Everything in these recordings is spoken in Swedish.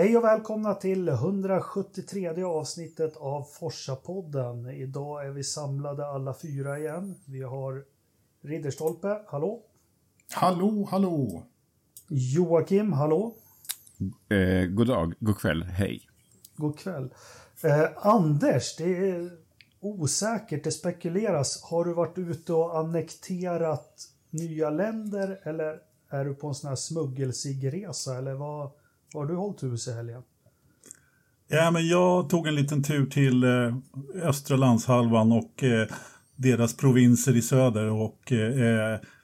Hej och välkomna till 173 avsnittet av Forsa-podden. Idag är vi samlade alla fyra igen. Vi har Ridderstolpe, hallå. Hallå, hallå. Joakim, hallå. God dag, god kväll, hej. God kväll. Anders, det är osäkert, det spekuleras. Har du varit ute och annekterat nya länder eller är du på en sån här smuggelsigresa eller vad? Var du hållit hus i helgen? Ja, men jag tog en liten tur till östra landshalvan och deras provinser i söder och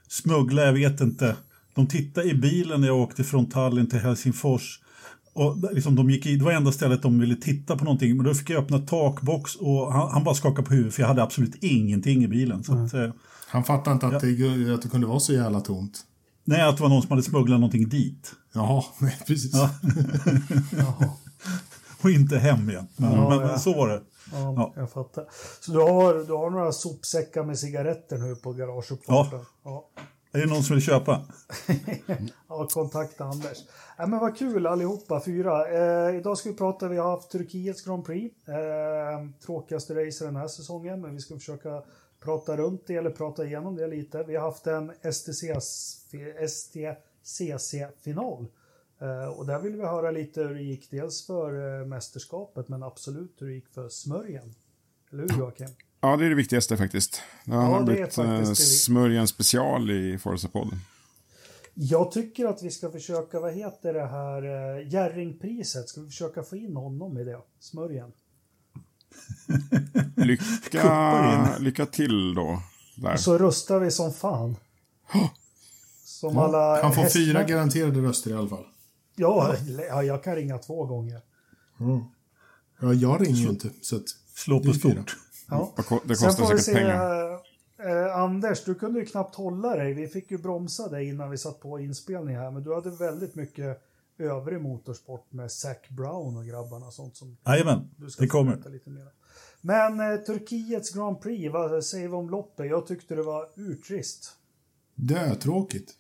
smuggla, jag vet inte. De tittade i bilen när jag åkte från Tallinn till Helsingfors och liksom, de gick i, det var enda stället de ville titta på någonting, men då fick jag öppna takbox och han bara skakade på huvudet för jag hade absolut ingenting i bilen. Så att, han fattade inte att det kunde vara så jävla tomt. Nej, att det var någon som hade smugglat någonting dit. Jaha, nej, precis. Ja. Jaha. Och inte hem igen. Men så var det. Ja, jag fattar. Så du har några sopsäckar med cigaretter nu på garageuppfarten. Ja. Är det någon som vill köpa? Ja, kontakta Anders. Nej, men vad kul allihopa, fyra. Idag ska vi prata, vi har haft Turkiets Grand Prix. Tråkigaste racer den här säsongen, men vi ska försöka prata runt det eller prata igenom det lite. Vi har haft en STCC-final. Och där vill vi höra lite hur det gick dels för mästerskapet men absolut hur det gick för smörjan. Eller hur, Joakim? Ja, det är det viktigaste faktiskt. Det har blivit smörjan special i Forza-podden. Jag tycker att vi ska försöka, vad heter det här, Jerringpriset. Ska vi försöka få in honom i det, smörjan? Lycka till då där. Så röstar vi som fan. Som alla han får hästar. 4 garanterade röster i alla fall. Ja, jag kan ringa 2 gånger. Ja, jag ringer ju inte så att slå på stort. Ja. Det kostar säkert pengar. Anders, du kunde ju knappt hålla dig. Vi fick ju bromsa dig innan vi satt på inspelning här, men du hade väldigt mycket övrig motorsport med Zak Brown och grabbarna och sånt som du ska prata lite mer. Men Turkiets Grand Prix, vad säger vi om loppet? Jag tyckte det var urtrist. Det är tråkigt.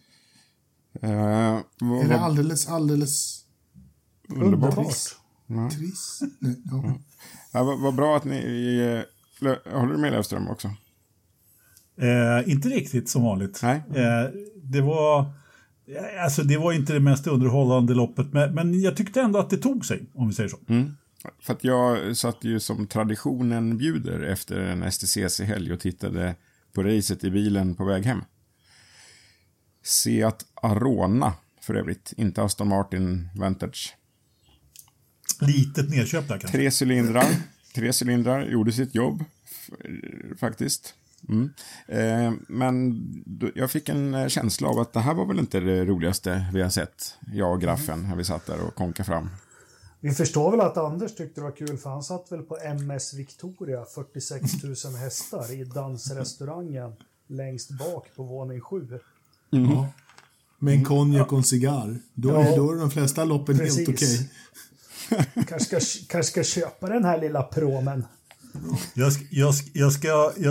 Är det alldeles underbart? Trist. Vad bra att ni... Håller du med Löfström också? Inte riktigt som vanligt. Nej. Det var... Alltså det var inte det mest underhållande loppet, men jag tyckte ändå att det tog sig, om vi säger så. För att jag satt ju som traditionen bjuder efter en STCC-helg och tittade på racet i bilen på väg hem. Seat Arona för övrigt, inte Aston Martin Vantage. Litet nedköp där kanske. Tre cylindrar gjorde sitt jobb faktiskt. Men jag fick en känsla av att det här var väl inte det roligaste vi har sett, jag och Graffen, när vi satt där och konkade fram. Vi förstår väl att Anders tyckte det var kul, för han satt väl på MS Victoria, 46 000 hästar i dansrestaurangen längst bak på våning 7. Ja. Med en konjak och en cigarr. Då är de flesta loppen precis. Helt okej. Kanske ska köpa den här lilla promen. Jag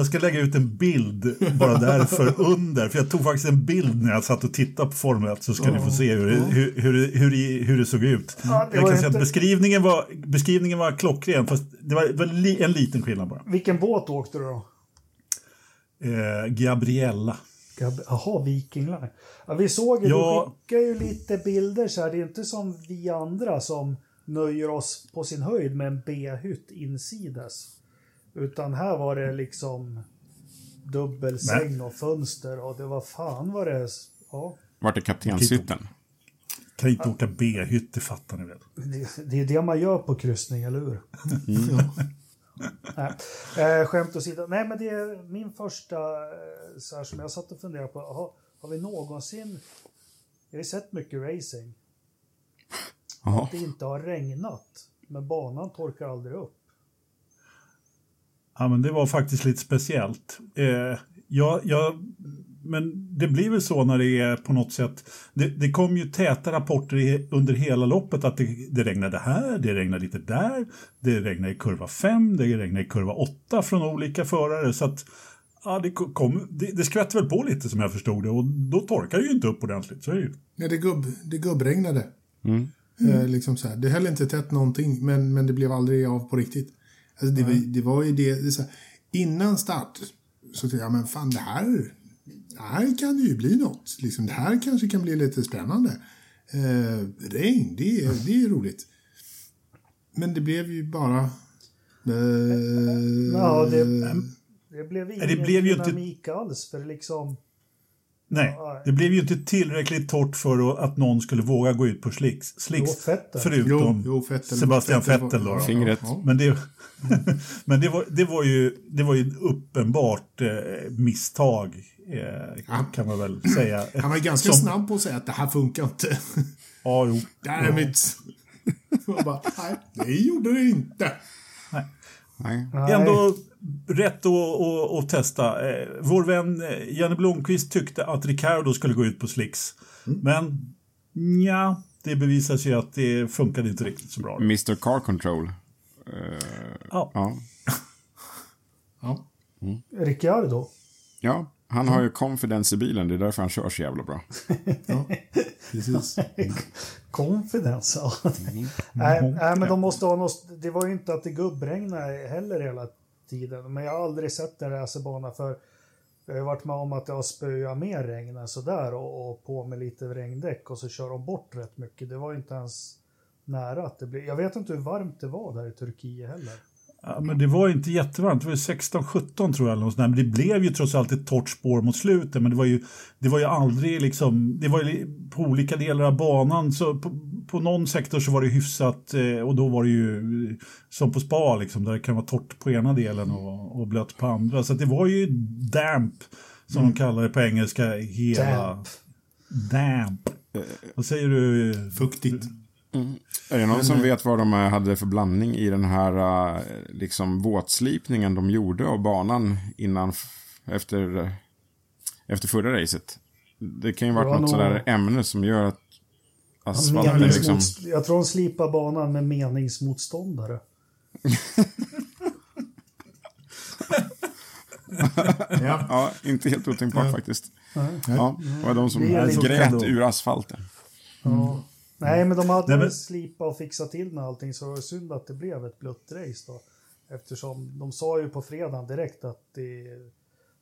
ska lägga ut en bild bara därför under, för jag tog faktiskt en bild när jag satt och tittade på Formel 1, så ska ni få se hur det såg ut. Ja, det jag kan säga att beskrivningen var klockren, fast det var en liten skillnad bara. Vilken båt åkte du då? Gabriella. Jaha, Viking Line. Ja, vi såg ju, du skickade ju lite bilder så här, det är inte som vi andra som nöjer oss på sin höjd med en B-hytt insides. Utan här var det liksom dubbelsäng och fönster och det var fan vad det... Ja. Vart är kaptenshytten? Kan inte åka B-hytt, det fattar ni väl? Det är det man gör på kryssning, eller hur? Skämt åsido. Nej, men det är min första så här som jag satt och funderade på. Har vi någonsin... Jag har ju sett mycket racing. Att det inte har regnat, men banan torkar aldrig upp. Ja, men det var faktiskt lite speciellt. Men det blir väl så när det är på något sätt... Det kom ju täta rapporter under hela loppet att det regnade här, det regnade lite där, det regnade i kurva 5, det regnade i kurva 8 från olika förare. Så att det skvätte väl på lite som jag förstod det, och då torkar det ju inte upp ordentligt. Så är det ju. Nej, det gubbregnade. Liksom så här. Det höll inte tätt någonting, men det blev aldrig av på riktigt. Alltså det var ju det så här, innan start så tänkte jag, men fan, det här kan ju bli något. Liksom, det här kanske kan bli lite spännande. Regn, det är roligt. Men det blev ju bara... Ja, det blev ingen dynamik alls, för liksom... Nej, det blev ju inte tillräckligt torrt för att någon skulle våga gå ut på slicks förutom Vettel. Sebastian Vettel då. Fingret. Men det var ju ett uppenbart misstag, kan man väl säga. Han var ganska snabb på att säga att det här funkar inte. Ja, jo. Nej, det gjorde det inte. Nej. Ändå rätt att testa. Vår vän Janne Blomqvist tyckte att Ricardo skulle gå ut på slicks. Men ja, det bevisar sig att det funkade inte riktigt så bra. Mr. Car Control. Ja. Mm. Ricardo. Ja, han har ju confidence i bilen. Det är därför han kör så jävla bra. Ja, precis. Confidence, ja. Nej, men de måste ha något. Det var ju inte att det gubbregnade heller hela tiden. Men jag har aldrig sett en racerbana, för jag har ju varit med om att det har spöat mer regn än sådär, och på med lite regndäck, och så kör de bort rätt mycket. Det var ju inte ens nära att det blev. Jag vet inte hur varmt det var där i Turkiet heller. Ja, men det var ju inte jättevarmt. Det var ju 16-17 tror jag. Eller något. Men det blev ju trots allt ett torrt spår mot slutet. Men det var ju aldrig liksom... Det var ju på olika delar av banan. Så på någon sektor så var det hyfsat. Och då var det ju som på Spa liksom. Där det kan vara torrt på ena delen och blött på andra. Så det var ju damp. Som de kallar det på engelska. Hela damp. Vad säger du? Fuktigt. Mm. Är det någon som vet vad de hade för blandning i den här liksom våtslipningen de gjorde av banan innan efter förra racet? Det kan ju varit något sådär ämne som gör att asfalten liksom... Jag tror de slipar banan med meningsmotståndare. Ja, inte helt otänkbart faktiskt. Ja, det var de som grät ur asfalten. Ja. Nej, men de hade slipa och fixa till med allting, så det var synd att det blev ett blött race då. Eftersom de sa ju på fredagen direkt att det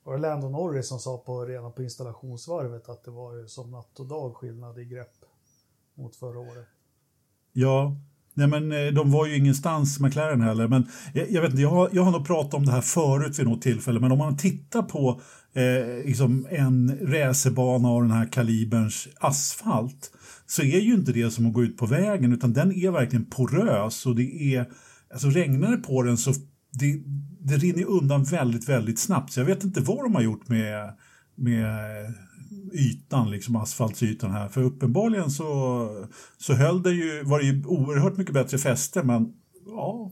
var Lando Norris som sa redan på installationsvarvet att det var ju som natt och dag skillnad i grepp mot förra året. Ja, nej, men de var ju ingenstans McLaren heller, men jag vet inte, jag har nog pratat om det här förut vid något tillfälle, men om man tittar på liksom en racerbana av den här kaliberns asfalt, så är ju inte det som att gå ut på vägen, utan den är verkligen porös, och det är, alltså regnar det på den så det rinner undan väldigt, väldigt snabbt. Så jag vet inte vad de har gjort med ytan, liksom asfaltsytan här. För uppenbarligen så höll det ju, var det ju oerhört mycket bättre fäste, men ja,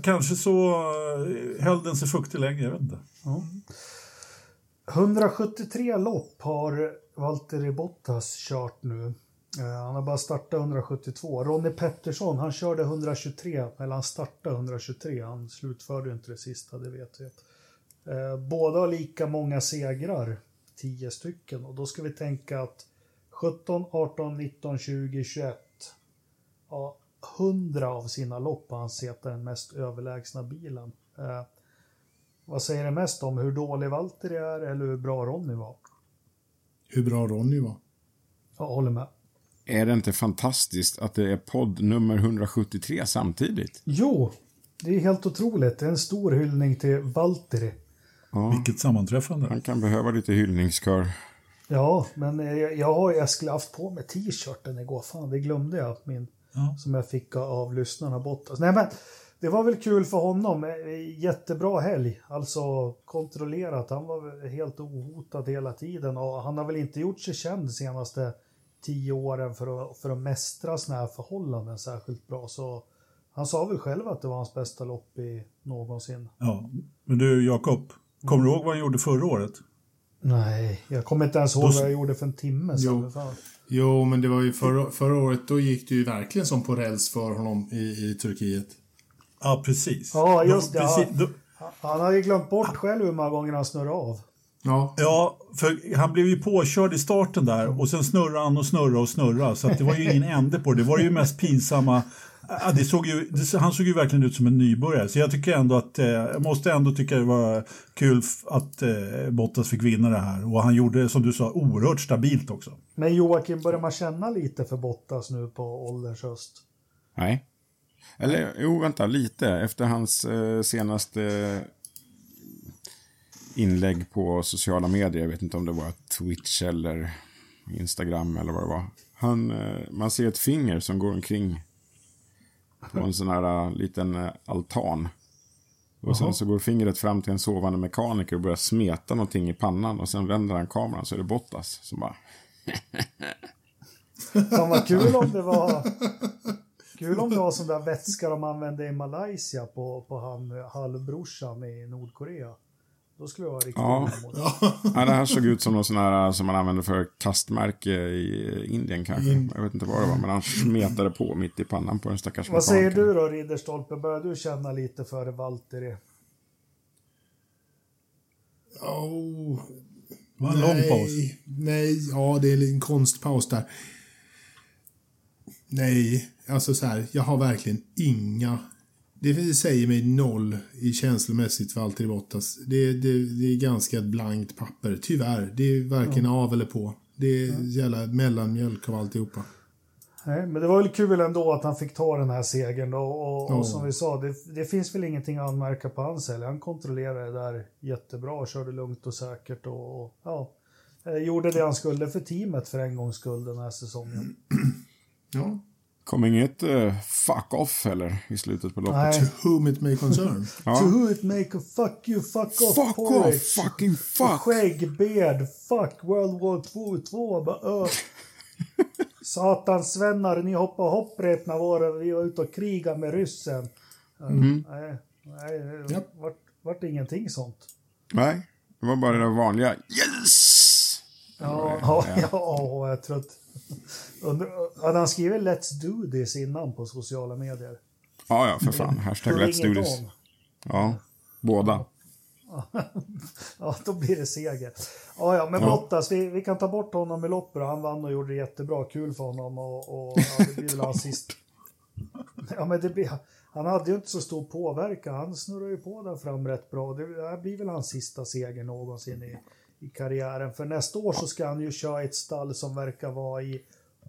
kanske så höll den sig fuktig längre, jag vet inte. Ja. 173 lopp har Valtteri Bottas kört nu. Han har bara startat 172. Ronnie Pettersson, han körde 123. Eller han startade 123. Han slutförde inte det sista, det vet jag. Båda har lika många segrar. 10 stycken. Och då ska vi tänka att 17, 18, 19, 20, 21. Ja, 100 av sina lopp har han sett den mest överlägsna bilen. Vad säger det mest om? Hur dålig Valtteri är eller hur bra Ronnie var? Hur bra Ronnie var. Jag håller med. Är det inte fantastiskt att det är podd nummer 173 samtidigt? Jo, det är helt otroligt. Det är en stor hyllning till Valtteri. Ja. Vilket sammanträffande. Han kan behöva lite hyllningskör. Ja, men jag skulle haft på mig t-shirten igår. Fan, det glömde jag. Som jag fick av lyssnarna Bottas. Nej, men det var väl kul för honom. Jättebra helg. Alltså kontrollerat. Han var helt ohotad hela tiden. Och han har väl inte gjort sig känd de senaste 10 åren för att mästra såna här förhållanden särskilt bra. Så han sa väl själv att det var hans bästa lopp i någonsin. Ja, men du Jakob, kommer du ihåg vad han gjorde förra året? Nej, jag kommer inte ens ihåg vad jag gjorde för en timme sedan. Jo, men det var ju förra året. Då gick det ju verkligen som på räls för honom i Turkiet. Ja, precis. Ja, just det. Han har ju glömt bort själv hur många gånger han snurrar av. Ja, för han blev ju påkörd i starten där och sen snurrade han och snurrade så att det var ju ingen ände på det. Det var ju mest pinsamma. Det såg ju, han såg ju verkligen ut som en nybörjare, så jag tycker ändå att jag måste ändå tycka det var kul att Bottas fick vinna det här, och han gjorde, som du sa, oerhört stabilt också. Men Joakim, börjar man känna lite för Bottas nu på ålderns höst? Nej. Eller, jo, vänta, lite. Efter hans senaste inlägg på sociala medier, jag vet inte om det var Twitch eller Instagram eller vad det var. Man ser ett finger som går omkring på en sån här liten altan. Och sen så går fingret fram till en sovande mekaniker och börjar smeta någonting i pannan, och sen vänder han kameran så är det Bottas som bara... Fan, vad kul om det var... Kul om det var sån där vätska de använde i Malaysia på halvbrorsan i Nordkorea. Då skulle jag vara riktigt emot. Ja, det här såg ut som någon sån här som man använde för kastmärke i Indien kanske. Jag vet inte vad det var, men han smetade på mitt i pannan på en stackars mekaniker. Vad säger du då, Ridderstolpe? Börjar du känna lite för Valtteri? Oh, det var en lång paus. Nej, ja, det är en konstpaus där. Nej, alltså så här, jag har verkligen inga, det säger mig noll i känslomässigt för Valtteri Bottas. Det är ganska ett blankt papper, tyvärr. Det är varken av eller på. Det är jävla mellanmjölk av alltihopa. Nej, men det var väl kul ändå att han fick ta den här segern då, och som vi sa, det finns väl ingenting att anmärka på hans, eller han kontrollerade det där jättebra, körde lugnt och säkert och gjorde det han skulle för teamet för en gångs skull den här säsongen. Ja. Kom inget fuck off eller i slutet på loppet. To whom it may concern. Ja. To whom it may fuck you, fuck off. Fuck porridge. Off, fucking fuck. Skäggbed, fuck World War 2. Satans svennar, ni hoppar hopprep när vi var ute och kriga med ryssen. Nej, det vart ingenting sånt. Nej, det var bara det vanliga. Yes! Ja, jag tror att han skriver let's do this innan på sociala medier. Ja, för fan. Hashtag let's do this. Ja, båda. Ja, då blir det seger. Ja, men Bottas, vi kan ta bort honom i loppet. Han vann och gjorde det jättebra, kul för honom. Och det blir väl assist. Ja, men han hade ju inte så stor påverkan. Han snurrar ju på där fram rätt bra. Det här blir väl hans sista seger någonsin i karriären, för nästa år så ska han ju köra ett stall som verkar vara i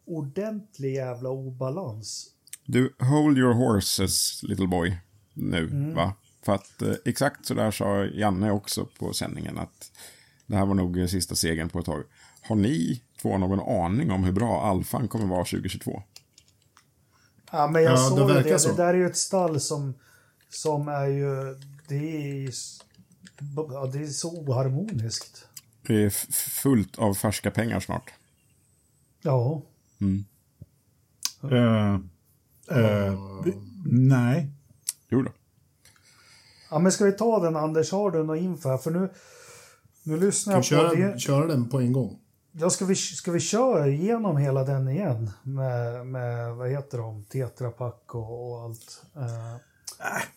ordentlig jävla obalans. Du, hold your horses, little boy, nu, va? För att exakt så där sa Janne också på sändningen, att det här var nog sista segern på ett tag. Har ni två någon aning om hur bra Alfan kommer vara 2022? Ja, men jag såg det. Så. Det där är ju ett stall som är ju... Det är så oharmoniskt. Det är fullt av färska pengar snart. Ja. Mm. Nej. Jo då. Ja, men ska vi ta den, Anders? Har du någon info här? För nu lyssnar jag på det. Köra den på en gång. Ja, ska vi köra igenom hela den igen? Med vad heter de? Tetra Pak och allt.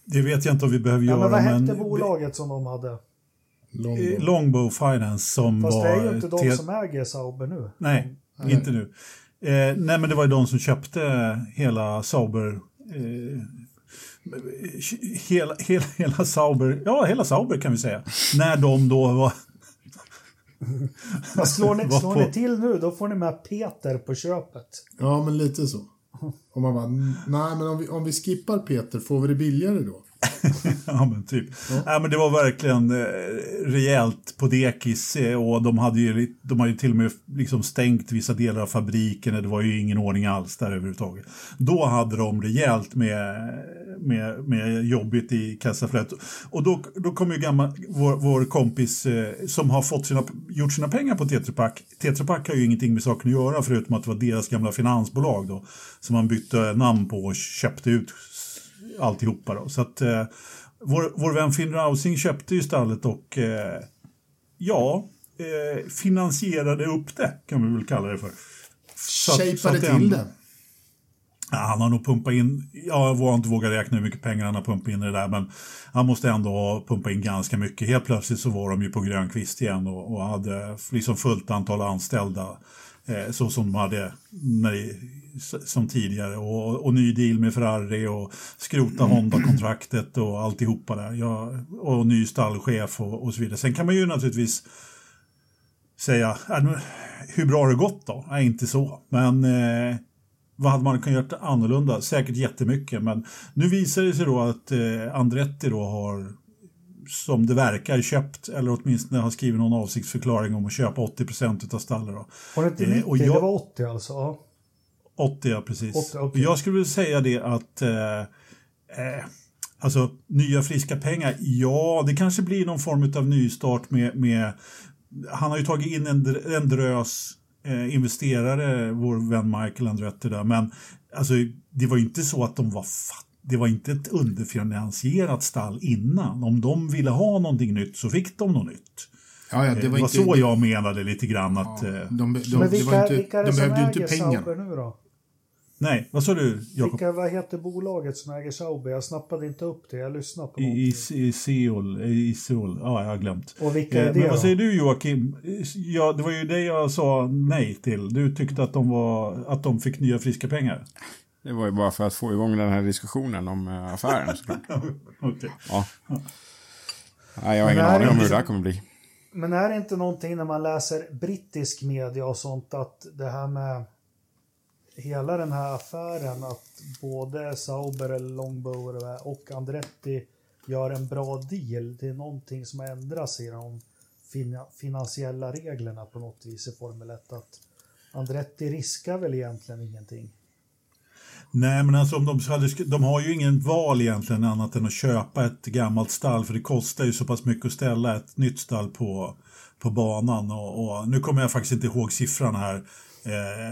Det vet jag inte om vi behöver göra. Men vad hette bolaget som de hade? Longbow Finance. Som fast var det är ju inte de som äger Sauber nu. Nej, inte nu. Nej, men det var ju de som köpte hela Sauber. Hela Sauber. Ja, hela Sauber kan vi säga. När de då var... slår ni till nu, då får ni med Peter på köpet. Ja, men lite så. Och man bara, nej men om vi skippar Peter får vi det billigare då. Ja, men typ. Ja. Nej, men det var verkligen rejält på dekis, och de hade ju till och med liksom stängt vissa delar av fabriken, och det var ju ingen ordning alls där överhuvudtaget. Då hade de rejält med jobbigt i kassaflödet. Och då kom ju vår kompis som har gjort sina pengar på Tetra Pak. Tetra Pak har ju ingenting med saken att göra, förutom att det var deras gamla finansbolag då, som man bytte namn på och köpte ut alltihopa då. Så att vår vän Finn Rausing köpte ju stallet och finansierade upp det, kan vi väl kalla det för. Shapade till det. Ja, han har nog pumpat in, jag vågar inte räkna hur mycket pengar han har pumpat in i det där, men han måste ändå pumpa in ganska mycket. Helt plötsligt så var de ju på grön kvist igen och hade liksom fullt antal anställda så som de hade som tidigare och ny deal med Ferrari och skrota Honda-kontraktet och alltihopa där, och ny stallchef och så vidare. Sen kan man ju naturligtvis säga, hur bra har det gått då? Nej, inte så, men... Vad hade man kunnat göra annorlunda? Säkert jättemycket, men nu visar det sig då att Andretti då har, som det verkar, köpt eller åtminstone har skrivit någon avsiktsförklaring om att köpa 80% utav stallet då. Var det inte 90? Det var 80 alltså? Ja. 80, ja, precis. 80, okay. Jag skulle vilja säga det att alltså nya friska pengar, ja, det kanske blir någon form av nystart med han har ju tagit in en drös investerare, vår vän Michael Andretti där, men alltså, det var ju inte så att de var det var inte ett underfinansierat stall innan. Om de ville ha någonting nytt så fick de något nytt. Ja, det var inte, så jag menade lite grann att de behövde inte pengar. Sauber nu då? Nej, vad sa du, Jakob? Vad heter bolaget som äger Sauber? Jag snappade inte upp det, jag lyssnade på någonting. I Seoul, ja, jag har glömt. Och vilka är det då? Vad säger du, Joakim? Ja, det var ju det jag sa nej till. Du tyckte att de fick nya friska pengar. Det var ju bara för att få igång den här diskussionen om affären. Okay. Ja, jag har ingen aning om hur det här kommer bli. Men är det inte någonting när man läser brittisk media och sånt att det här med... hela den här affären att både Sauber eller Longbow och Andretti gör en bra deal. Det är någonting som ändras i de finansiella reglerna på något vis i Formel 1. Att Andretti riskar väl egentligen ingenting? Nej, men alltså de har ju ingen val egentligen annat än att köpa ett gammalt stall. För det kostar ju så pass mycket att ställa ett nytt stall på banan. Och nu kommer jag faktiskt inte ihåg siffran här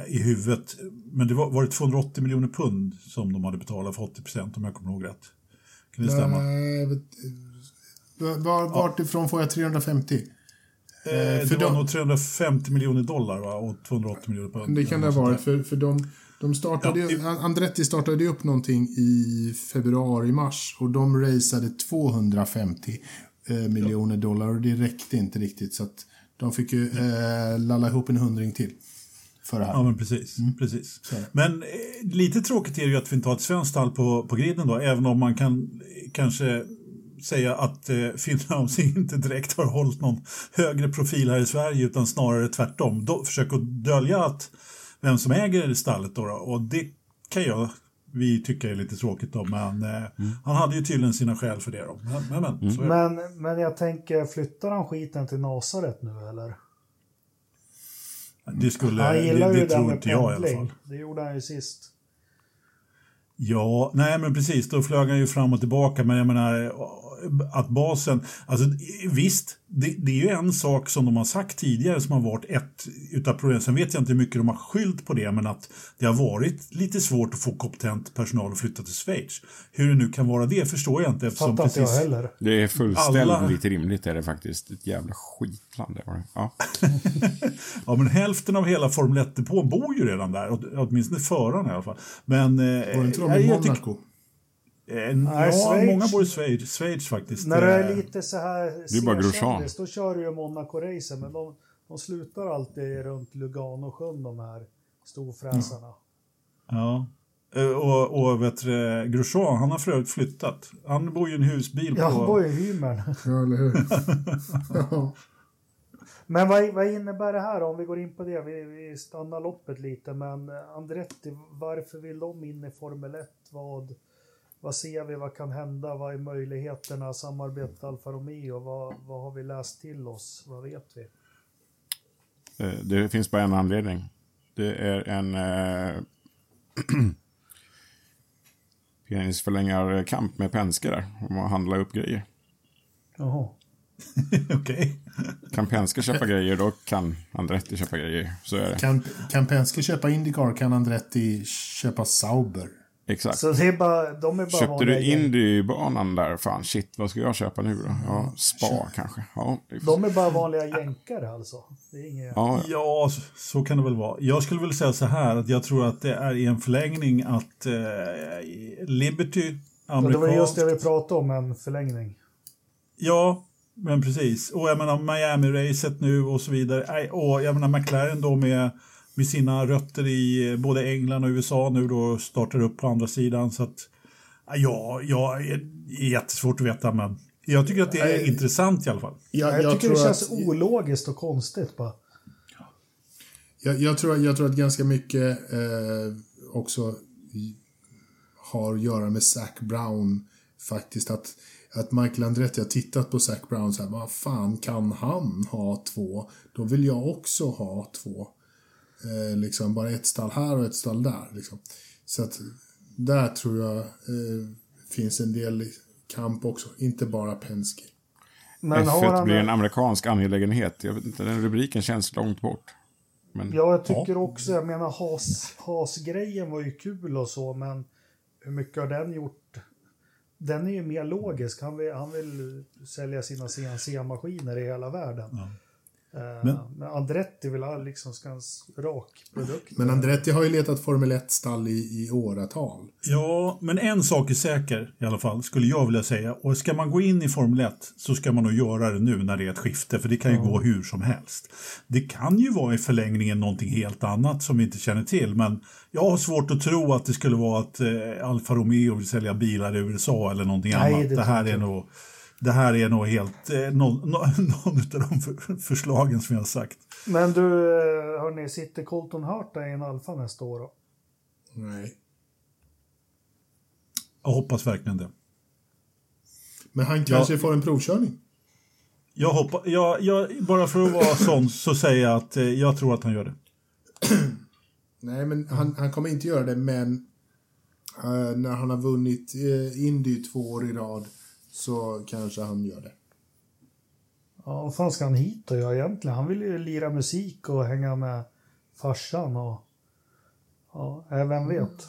i huvudet, men det var det 280 miljoner pund som de hade betalat för 80% om jag kommer ihåg rätt. Kan det stämma? Vartifrån får jag 350? Det var nog 350 miljoner dollar va? Och 280 miljoner pund. Det kan det ha varit, för de startade Andretti startade upp någonting i februari-mars och de raceade 250 miljoner dollar och det räckte inte riktigt så att de fick ju lalla ihop en 100 till. Ja, men precis. Men lite tråkigt är det ju att vi inte har ett svenskt stall på griden då, även om man kan kanske säga att Finland inte direkt har hållit någon högre profil här i Sverige utan snarare tvärtom. Försöker dölja att vem som äger stallet då, och det kan vi tycker är lite tråkigt då, men han hade ju tydligen sina skäl för det då. Men jag tänker, flyttar han skiten till Nasaret nu eller? Han gillar ju det där med pendling. Det gjorde han ju sist. Ja, nej men precis. Då flög han ju fram och tillbaka. Men jag menar att basen... Alltså visst, det är ju en sak som de har sagt tidigare som har varit ett utav problem. Sen vet jag inte hur mycket de har skyllt på det. Men att det har varit lite svårt att få kompetent personal att flytta till Schweiz. Hur det nu kan vara det förstår jag inte. Fattar inte jag heller. Det är fullständigt rimligt är det faktiskt. Ett jävla skitland. Ja. Ja, men hälften av hela Formel 1 på bor ju redan där. Åtminstone förarna i alla fall. Men... många bor i Schweiz faktiskt. När det är lite så här C-kändis, då kör du ju Monaco-racen, men de slutar alltid runt Lugano-sjön, de här storfräsarna. Ja. Och vet du, Grosjean, han har förut flyttat. Han bor ju i en husbil på... Ja, han bor ju i Hymern. Ja, eller hur? Ja. Men vad innebär det här om vi går in på det? Vi stannar loppet lite, men Andretti, varför vill de in i Formel 1? Vad ser vi? Vad kan hända? Vad är möjligheterna? Samarbete Alfa Romeo? Vad har vi läst till oss? Vad vet vi? Det finns bara en anledning. Det är en penisförlängarkamp med Penske där om att handla upp grejer. Jaha. Okej. Kan Penske köpa grejer då kan Andretti köpa grejer, så är det. Kan Penske köpa IndyCar kan Andretti köpa Sauber. Exakt. Så det är bara, de är bara köpte du Indybanan där? Fan, shit, vad ska jag köpa nu då? Ja, Spa kanske. Ja, de är bara vanliga jänkare alltså. Det är inget... Ja, så kan det väl vara. Jag skulle väl säga så här, att jag tror att det är i en förlängning att Liberty, amerikanskt... Det var just det vi pratade om, en förlängning. Ja, men precis. Och jag menar Miami-racet nu och så vidare. Och jag menar McLaren då med sina rötter i både England och USA nu då startar upp på andra sidan, så att ja, är jättesvårt att veta, men jag tycker att det är intressant i alla fall. Jag tycker tror det känns ologiskt och konstigt bara. Jag tror att ganska mycket också har att göra med Zak Brown faktiskt, att Michael Andretti har tittat på Zak Brown så här, vad fan kan han ha två? Då vill jag också ha två. Liksom bara ett stall här och ett stall där liksom. Så att där tror jag finns en del kamp också, inte bara Penske. Men F1 blir en amerikansk angelägenhet, jag vet inte, den rubriken känns långt bort, men, jag tycker också, jag menar Haas-grejen var ju kul och så, men hur mycket har den gjort? Den är ju mer logisk, han vill sälja sina CNC-maskiner i hela världen. Men Andretti vill ha liksom rak produkt. Men Andretti har ju letat Formel 1-stall i åratal. Ja, men en sak är säker i alla fall, skulle jag vilja säga. Och ska man gå in i Formel 1 så ska man nog göra det nu när det är ett skifte. För det kan ju gå hur som helst. Det kan ju vara i förlängningen någonting helt annat som vi inte känner till. Men jag har svårt att tro att det skulle vara att Alfa Romeo vill sälja bilar i USA eller någonting annat. Det här är nog... Det här är nog helt någon av de förslagen som jag har sagt. Men du, hörni, sitter Colton Herta i en Alfa nästa år då? Nej. Jag hoppas verkligen det. Men han kanske får en provkörning. Jag hoppas, bara för att vara sån så säger jag att jag tror att han gör det. Nej, men han kommer inte göra det, men när han har vunnit Indy 2 år i rad så kanske han gör det. Ja, vad fan ska han hit och göra egentligen? Han vill ju lira musik och hänga med farsan och vem vet.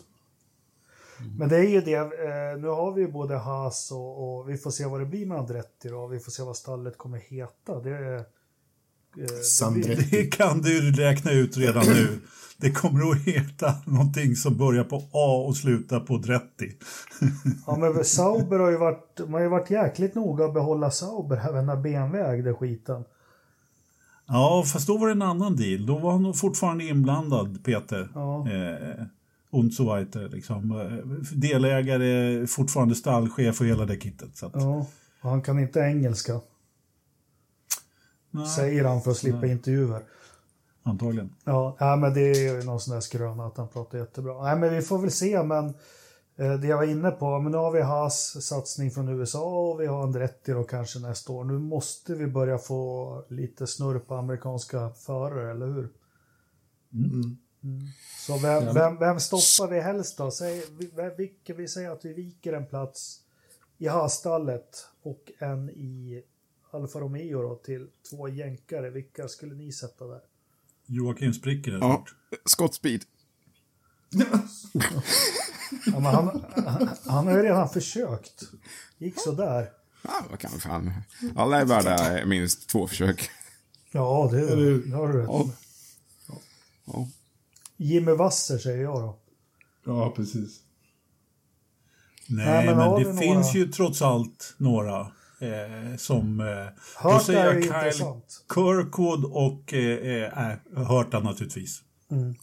Men det är ju det, nu har vi ju både Haas och vi får se vad det blir med Andretti då. Vi får se vad stallet kommer heta. Det kan du räkna ut redan nu. Det kommer att heta någonting som börjar på A och slutar på 30. Ja, men Sauber har ju varit... Man har ju varit jäkligt noga att behålla Sauber även när BMW ägde skiten. Ja, fast då var det en annan deal. Då var han fortfarande inblandad, Peter. Ja. Und so weiter, liksom. Delägare, fortfarande stallchef och hela det kittet. Så att... Ja, och han kan inte engelska. Nej. Säger han för att slippa intervjuer. Antagligen. Ja, men det är ju någon sån där skröna att han pratar jättebra. Nej, men vi får väl se, men det jag var inne på, men nu har vi Haas satsning från USA och vi har Andretti då kanske nästa år. Nu måste vi börja få lite snurr på amerikanska förare, eller hur? Så vem stoppar vi helst då? Vi säger att vi viker en plats i Haas-stallet och en i Alfa Romeo då, till 2 jänkare. Vilka skulle ni sätta där? Joakim spricker där. Ja, Scott Speed. Ja, men han har ju redan försökt. Gick så där. Ja, vad kan fan. Alla är värda minst 2 försök. Ja, det har du rätt. Ja. Jimmy Wasser säger jag då. Ja, precis. Nej, men det finns ju trots allt några... som då säger jag Kyle Kirkwood och Herta naturligtvis. Jag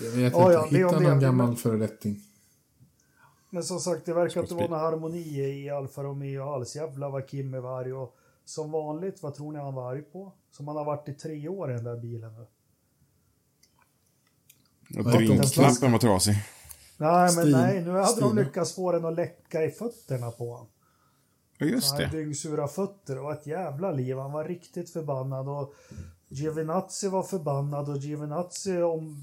vet inte, hitta någon gammal förrättning. Men som sagt, det verkar inte vara någon harmoni i Alfa Romeo alls. Jävlar vad Kimi var arg, och som vanligt, vad tror ni han var arg på? Som han har varit i 3 år i den där bilen nu. Och drinkknappen var trasig. Nej, nu hade de lyckats få den att läcka i fötterna på honom. Just det. Dyngsura fötter, och ett jävla liv. Han var riktigt förbannad, och Giovinazzi var förbannad, och Giovinazzi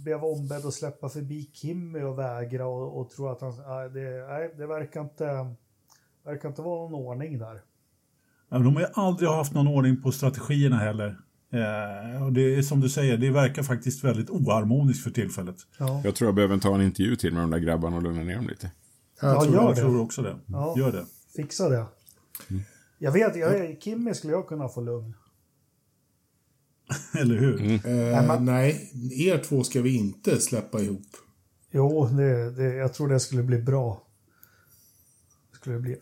blev ombedd att släppa förbi Kimi och vägra och tro att han... Det verkar inte vara någon ordning där. Men de har ju aldrig haft någon ordning på strategierna heller. Och det är som du säger, det verkar faktiskt väldigt oharmoniskt för tillfället. Ja. Jag tror jag behöver ta en intervju till med de där grabbarna och lugna ner dem lite. Jag tror också det. Ja. Gör det. Fixa det. Mm. Jag vet, Kimi skulle jag kunna få lugn. Eller hur? Mm. Nej, er två ska vi inte släppa ihop. Jo, jag tror det skulle bli bra.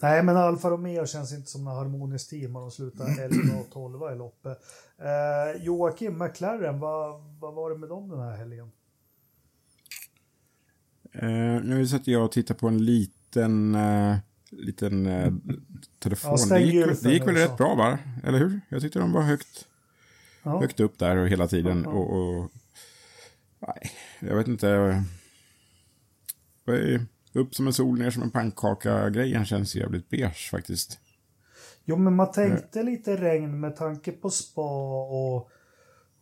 Nej, men Alfa Romeo känns inte som en harmonisk team och de slutar 11 och 12 i loppet. Joakim, McLaren, vad var det med dem den här helgen? Nu satt jag och tittade på en liten telefon. Ja, det gick väl rätt bra, va? Eller hur? Jag tyckte de var högt upp där hela tiden. Ja. Och, nej, jag vet inte. Upp som en sol, ner som en pannkaka. Grejen känns jävligt beige faktiskt. Jo, men man tänkte lite regn med tanke på Spa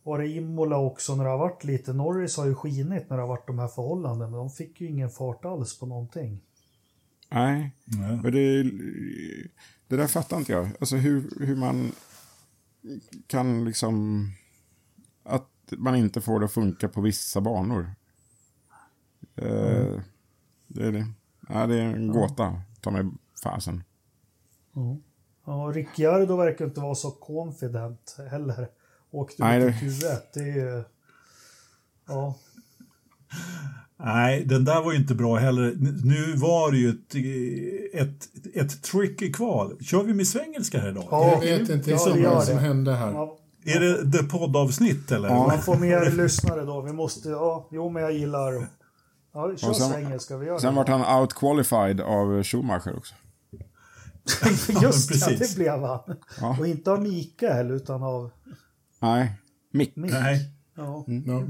och Imola också när det har varit lite. Norris har ju skinit när det har varit de här förhållanden, men de fick ju ingen fart alls på någonting. Nej, men det där fattar inte jag. Alltså hur man kan liksom att man inte får det att funka på vissa banor. Det är det. Ja, det är en gåta. Ta mig fasen. Mm. Ja, Ricciardo verkar inte vara så confident heller. Åkte ut i Q1. Det är... Ja. Nej, den där var ju inte bra heller. Nu var det ju ett tricky kval. Kör vi med svengelska här idag? Ja, jag vet inte vad som hände här. Ja. Är det poddavsnitt eller? Ja, man får mer lyssnare då. Vi måste... Ja, jo, men jag gillar... Ja, sen vart han outqualified av Schumacher också. Just ja, det blev han. Ja. Och inte av Mikael utan av... Nej, Mick. Nej. Ja. Ja.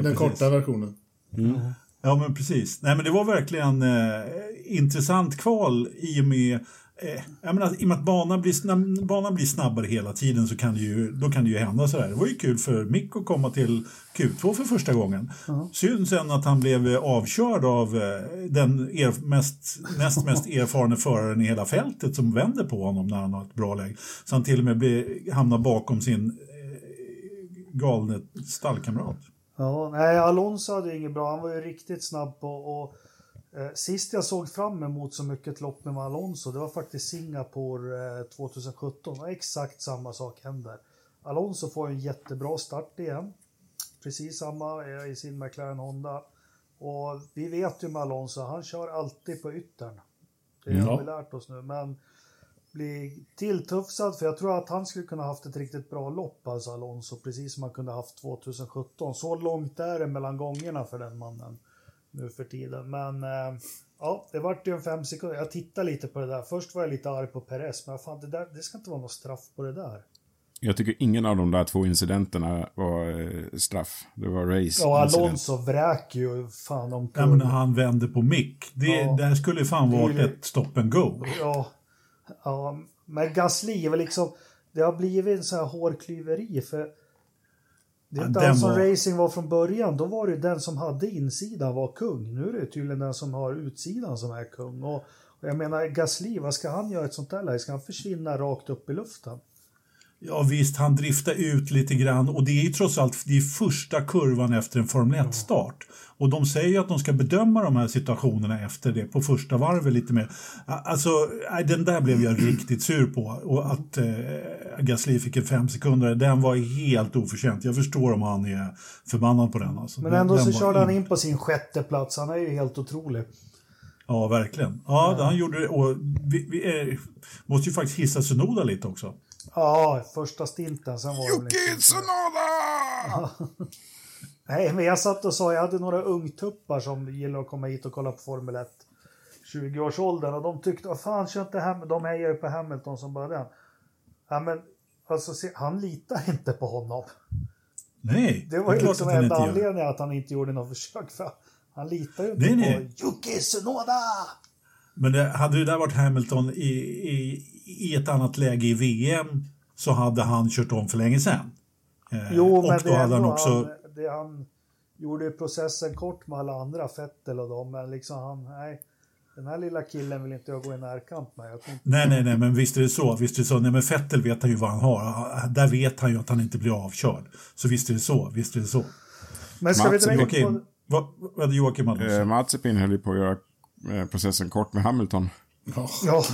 Den korta versionen. Mm. Mm. Ja, men precis. Nej, men det var verkligen intressant kval i och med... Jag menar, i och med att banan blir snabbare hela tiden så kan det ju, då kan det ju hända sådär. Det var ju kul för Mick att komma till Q2 för första gången. Synd sen att han blev avkörd av den mest erfarna föraren i hela fältet som vänder på honom när han har ett bra läge. Så han till och med hamnar bakom sin galne stallkamrat. Ja, nej, Alonso hade ju inget bra. Han var ju riktigt snabb och sist jag såg fram emot så mycket lopp med Alonso, det var faktiskt Singapore 2017 och exakt samma sak händer. Alonso får en jättebra start igen, precis samma i sin McLaren Honda, och vi vet ju med Alonso, han kör alltid på yttern. Det har vi lärt oss nu, men blir tilltuffsad, för jag tror att han skulle kunna haft ett riktigt bra lopp, alltså Alonso, precis som han kunde haft 2017. Så långt är det mellan gångerna för den mannen nu för tiden, men ja, det vart ju en 5 sekunder. Jag tittade lite på det där, först var jag lite arg på Perez, men fan, det ska inte vara något straff på det där. Jag tycker ingen av de där två incidenterna var straff, det var race. Ja, Alonso vräker ju fan om kurvan. Ja, men när han vände på Mick, där skulle fan varit ett stop and go. Ja, men Gasly var liksom, det har blivit en så här hårklyveri, för det är inte den som racing var från början. Då var det den som hade insidan var kung. Nu är det tydligen den som har utsidan som är kung. Och jag menar, Gasly, vad ska han göra ett sånt där läge? Ska han försvinna rakt upp i luften? Ja visst, han driftar ut lite grann. Och det är ju trots allt det första kurvan efter en Formel 1-start. Och de säger ju att de ska bedöma de här situationerna efter det. På första varvet lite mer. Alltså, den där blev jag riktigt sur på. Och att Gasly fick en 5 sekunder, den var helt oförtjänt. Jag förstår om han är förbannad på den. Alltså. Men ändå så körde han in på sin 6:e plats. Han är ju helt otrolig. Ja, verkligen. Ja, han gjorde det. Och vi måste ju faktiskt hissa Tsunoda lite också. Ja, första stinten. Sen var Yuki Tsunoda! Nej, men jag satt och sa, jag hade några ungtuppar som gillar att komma hit och kolla på Formel 1 20-årsåldern, och de tyckte, fan, kör inte Hamilton, de hejar ju på Hamilton som början. Ja, men alltså, han litar inte på honom. Nej. Det var ju liksom enda anledningen att han inte gjorde något försök, för han litar ju inte på Yuki Tsunoda! Men hade det där varit Hamilton i ett annat läge i VM, så hade han kört om för länge sedan. Jo, men det hade han gjorde processen kort med alla andra, Vettel och dem, men liksom han, nej, Den här lilla killen vill inte jag gå i närkamp med. Nej, men visst är det så. Visst är det så. Nej, men Vettel vet han ju vad han har. Där vet han ju att han inte blir avkörd. Så visst är det så, visst är det så. Men ska Mats, vi dra in på... Vad är Joakim Anders? Mazepin höll ju på att göra processen kort med Hamilton. Ja.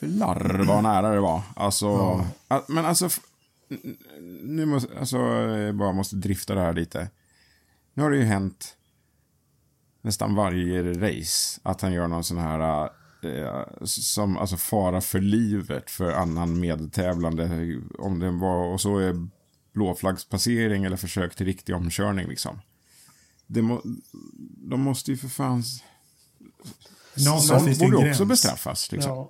Jävlar vad nära det var. Alltså, men alltså... Nu måste, alltså, jag bara måste drifta det här lite. Nu har det ju hänt... nästan varje race att han gör någon sån här som alltså fara för livet för annan medtävlande, om den var, och så är blåflaggspassering eller försök till riktig omkörning liksom. De måste ju för fan någon borde också bestraffas liksom.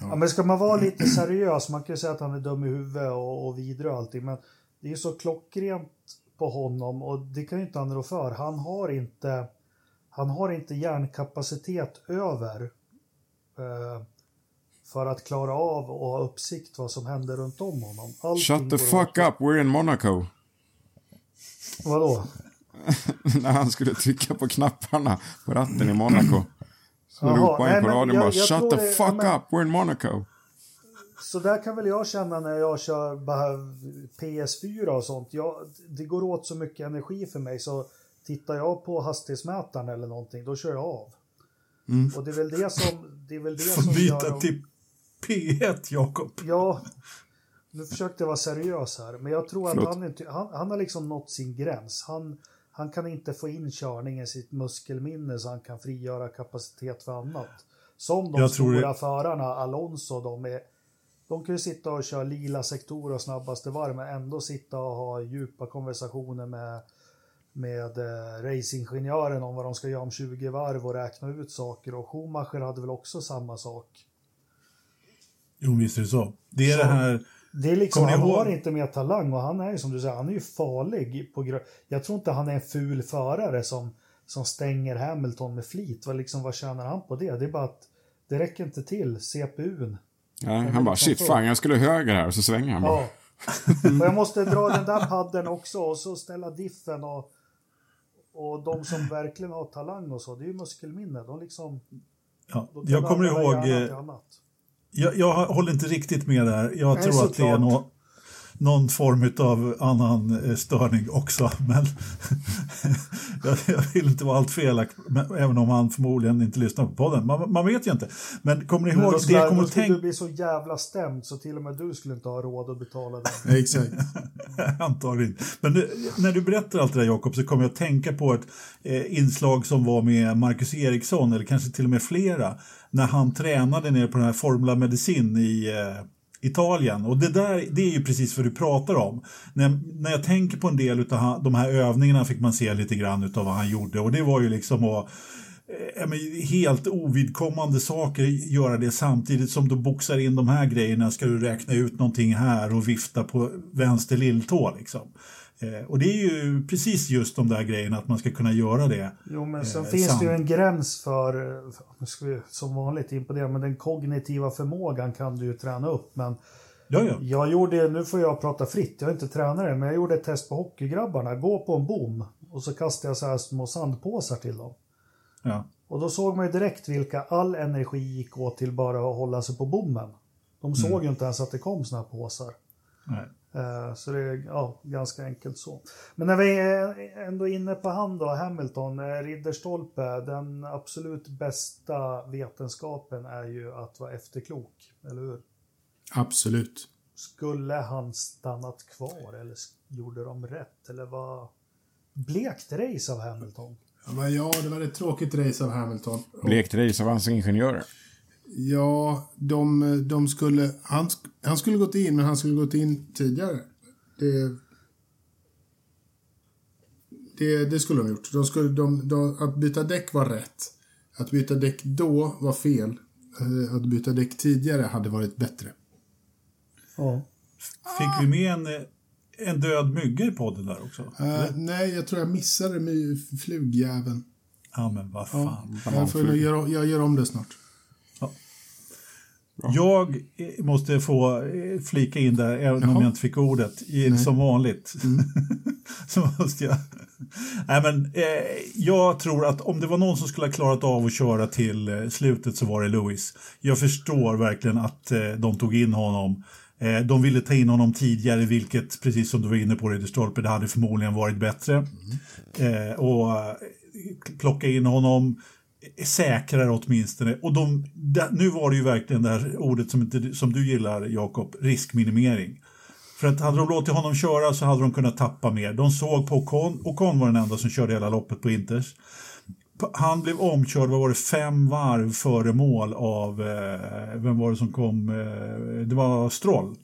Ja, men ska man vara lite seriös, man kan ju säga att han är dum i huvudet och vidrör och allting, men det är ju så klockrent på honom och det kan ju inte han rå för. Han har inte hjärnkapacitet över för att klara av och ha uppsikt vad som händer runt om honom. Allting shut the fuck upp, we're in Monaco. Vadå? När han skulle trycka på knapparna på ratten i Monaco. Så ropade han på radion bara shut the fuck up, we're in Monaco. Så där kan väl jag känna när jag kör PS4 och sånt. Det går åt så mycket energi för mig så... Tittar jag på hastighetsmätaren eller någonting, då kör jag av. Mm. Och det är väl det som... Får byta till P1, Jakob. Ja, nu försökte jag vara seriös här. Men jag tror att han har liksom nått sin gräns. Han kan inte få in körningen i sitt muskelminne så han kan frigöra kapacitet för annat. Som de stora förarna, Alonso, de kan ju sitta och köra lila sektorer och snabbaste varv, men ändå sitta och ha djupa konversationer med racingingenjören om vad de ska göra om 20 varv och räkna ut saker. Och Schumacher hade väl också samma sak. Jo, visst är det så. Det är så, det här... Det är liksom, han har inte mer talang och han är ju som du säger, han är ju farlig. Jag tror inte han är en ful förare som stänger Hamilton med flit. Vad tjänar han på det? Det är bara att det räcker inte till CPU:n. Ja, han bara, shit fan, jag skulle höger här och så svänger han bara. Och jag måste dra den där padden också och så ställa diffen och de som verkligen har talang och så, det är ju muskelminne. De liksom... Ja, jag kommer ihåg... Jag håller inte riktigt med där. Jag tror att det är någon form av annan störning också. Men jag vill inte vara allt felaktig. Även om han förmodligen inte lyssnar på podden. Man vet ju inte. Men kommer ni ihåg... du blir så jävla stämd så till och med du skulle inte ha råd att betala det. Exakt. Antagligen. Men när du berättar allt det där, Jakob, så kommer jag att tänka på ett inslag som var med Marcus Eriksson. Eller kanske till och med flera. När han tränade ner på den här Formula Medicin i... Italien. Och det är ju precis vad du pratar om. När jag tänker på en del av de här övningarna fick man se lite grann utav vad han gjorde. Och det var ju liksom att helt ovidkommande saker göra det samtidigt som du boxar in de här grejerna. Ska du räkna ut någonting här och vifta på vänster lilltå liksom. Och det är ju precis just de där grejerna att man ska kunna göra det. Jo, men sen finns det ju en gräns för som vanligt in på det, men den kognitiva förmågan kan du ju träna upp. Men jag gjorde, nu får jag prata fritt, jag är inte tränare, men jag gjorde ett test på hockeygrabbarna. Gå på en bom och så kastade jag så här små sandpåsar till dem. Ja. Och då såg man ju direkt vilka all energi gick åt till bara att hålla sig på bommen. De såg ju inte ens att det kom såna här påsar. Nej. Så det är ganska enkelt så. Men när vi är ändå inne på han då, Hamilton, Ridderstolpe, den absolut bästa vetenskapen är ju att vara efterklok, eller hur? Absolut. Skulle han stannat kvar eller gjorde de rätt? Eller var blekt race av Hamilton? Ja, det var ett tråkigt race av Hamilton. Blekt race av hans ingenjörer. Ja, de skulle... Han skulle gått in, men han skulle gått in tidigare. Det skulle de ha gjort. Att byta däck var rätt. Att byta däck då var fel. Att byta däck tidigare hade varit bättre. Ja. Fick vi med en död mygga i podden där också? Nej, jag tror jag missade med flugjäveln. Ja, men vad fan. Jag gör om det snart. Bra. Jag måste få flika in där, även om jag inte fick ordet som vanligt. Mm. Så måste jag. Nej, men jag tror att om det var någon som skulle ha klarat av att köra till slutet så var det Lewis. Jag förstår verkligen att de tog in honom. De ville ta in honom tidigare, vilket precis som du var inne på Ridderstolpe, det hade förmodligen varit bättre. Mm. Och plocka in honom säkrare åtminstone. Och nu var det ju verkligen det här ordet som du gillar, Jakob, riskminimering. För att hade de låtit honom köra så hade de kunnat tappa mer. De såg på Ocon var den enda som körde hela loppet på Inters. Han blev omkörd, vad var det, 5 varv före mål av vem var det som kom? Det var Stroll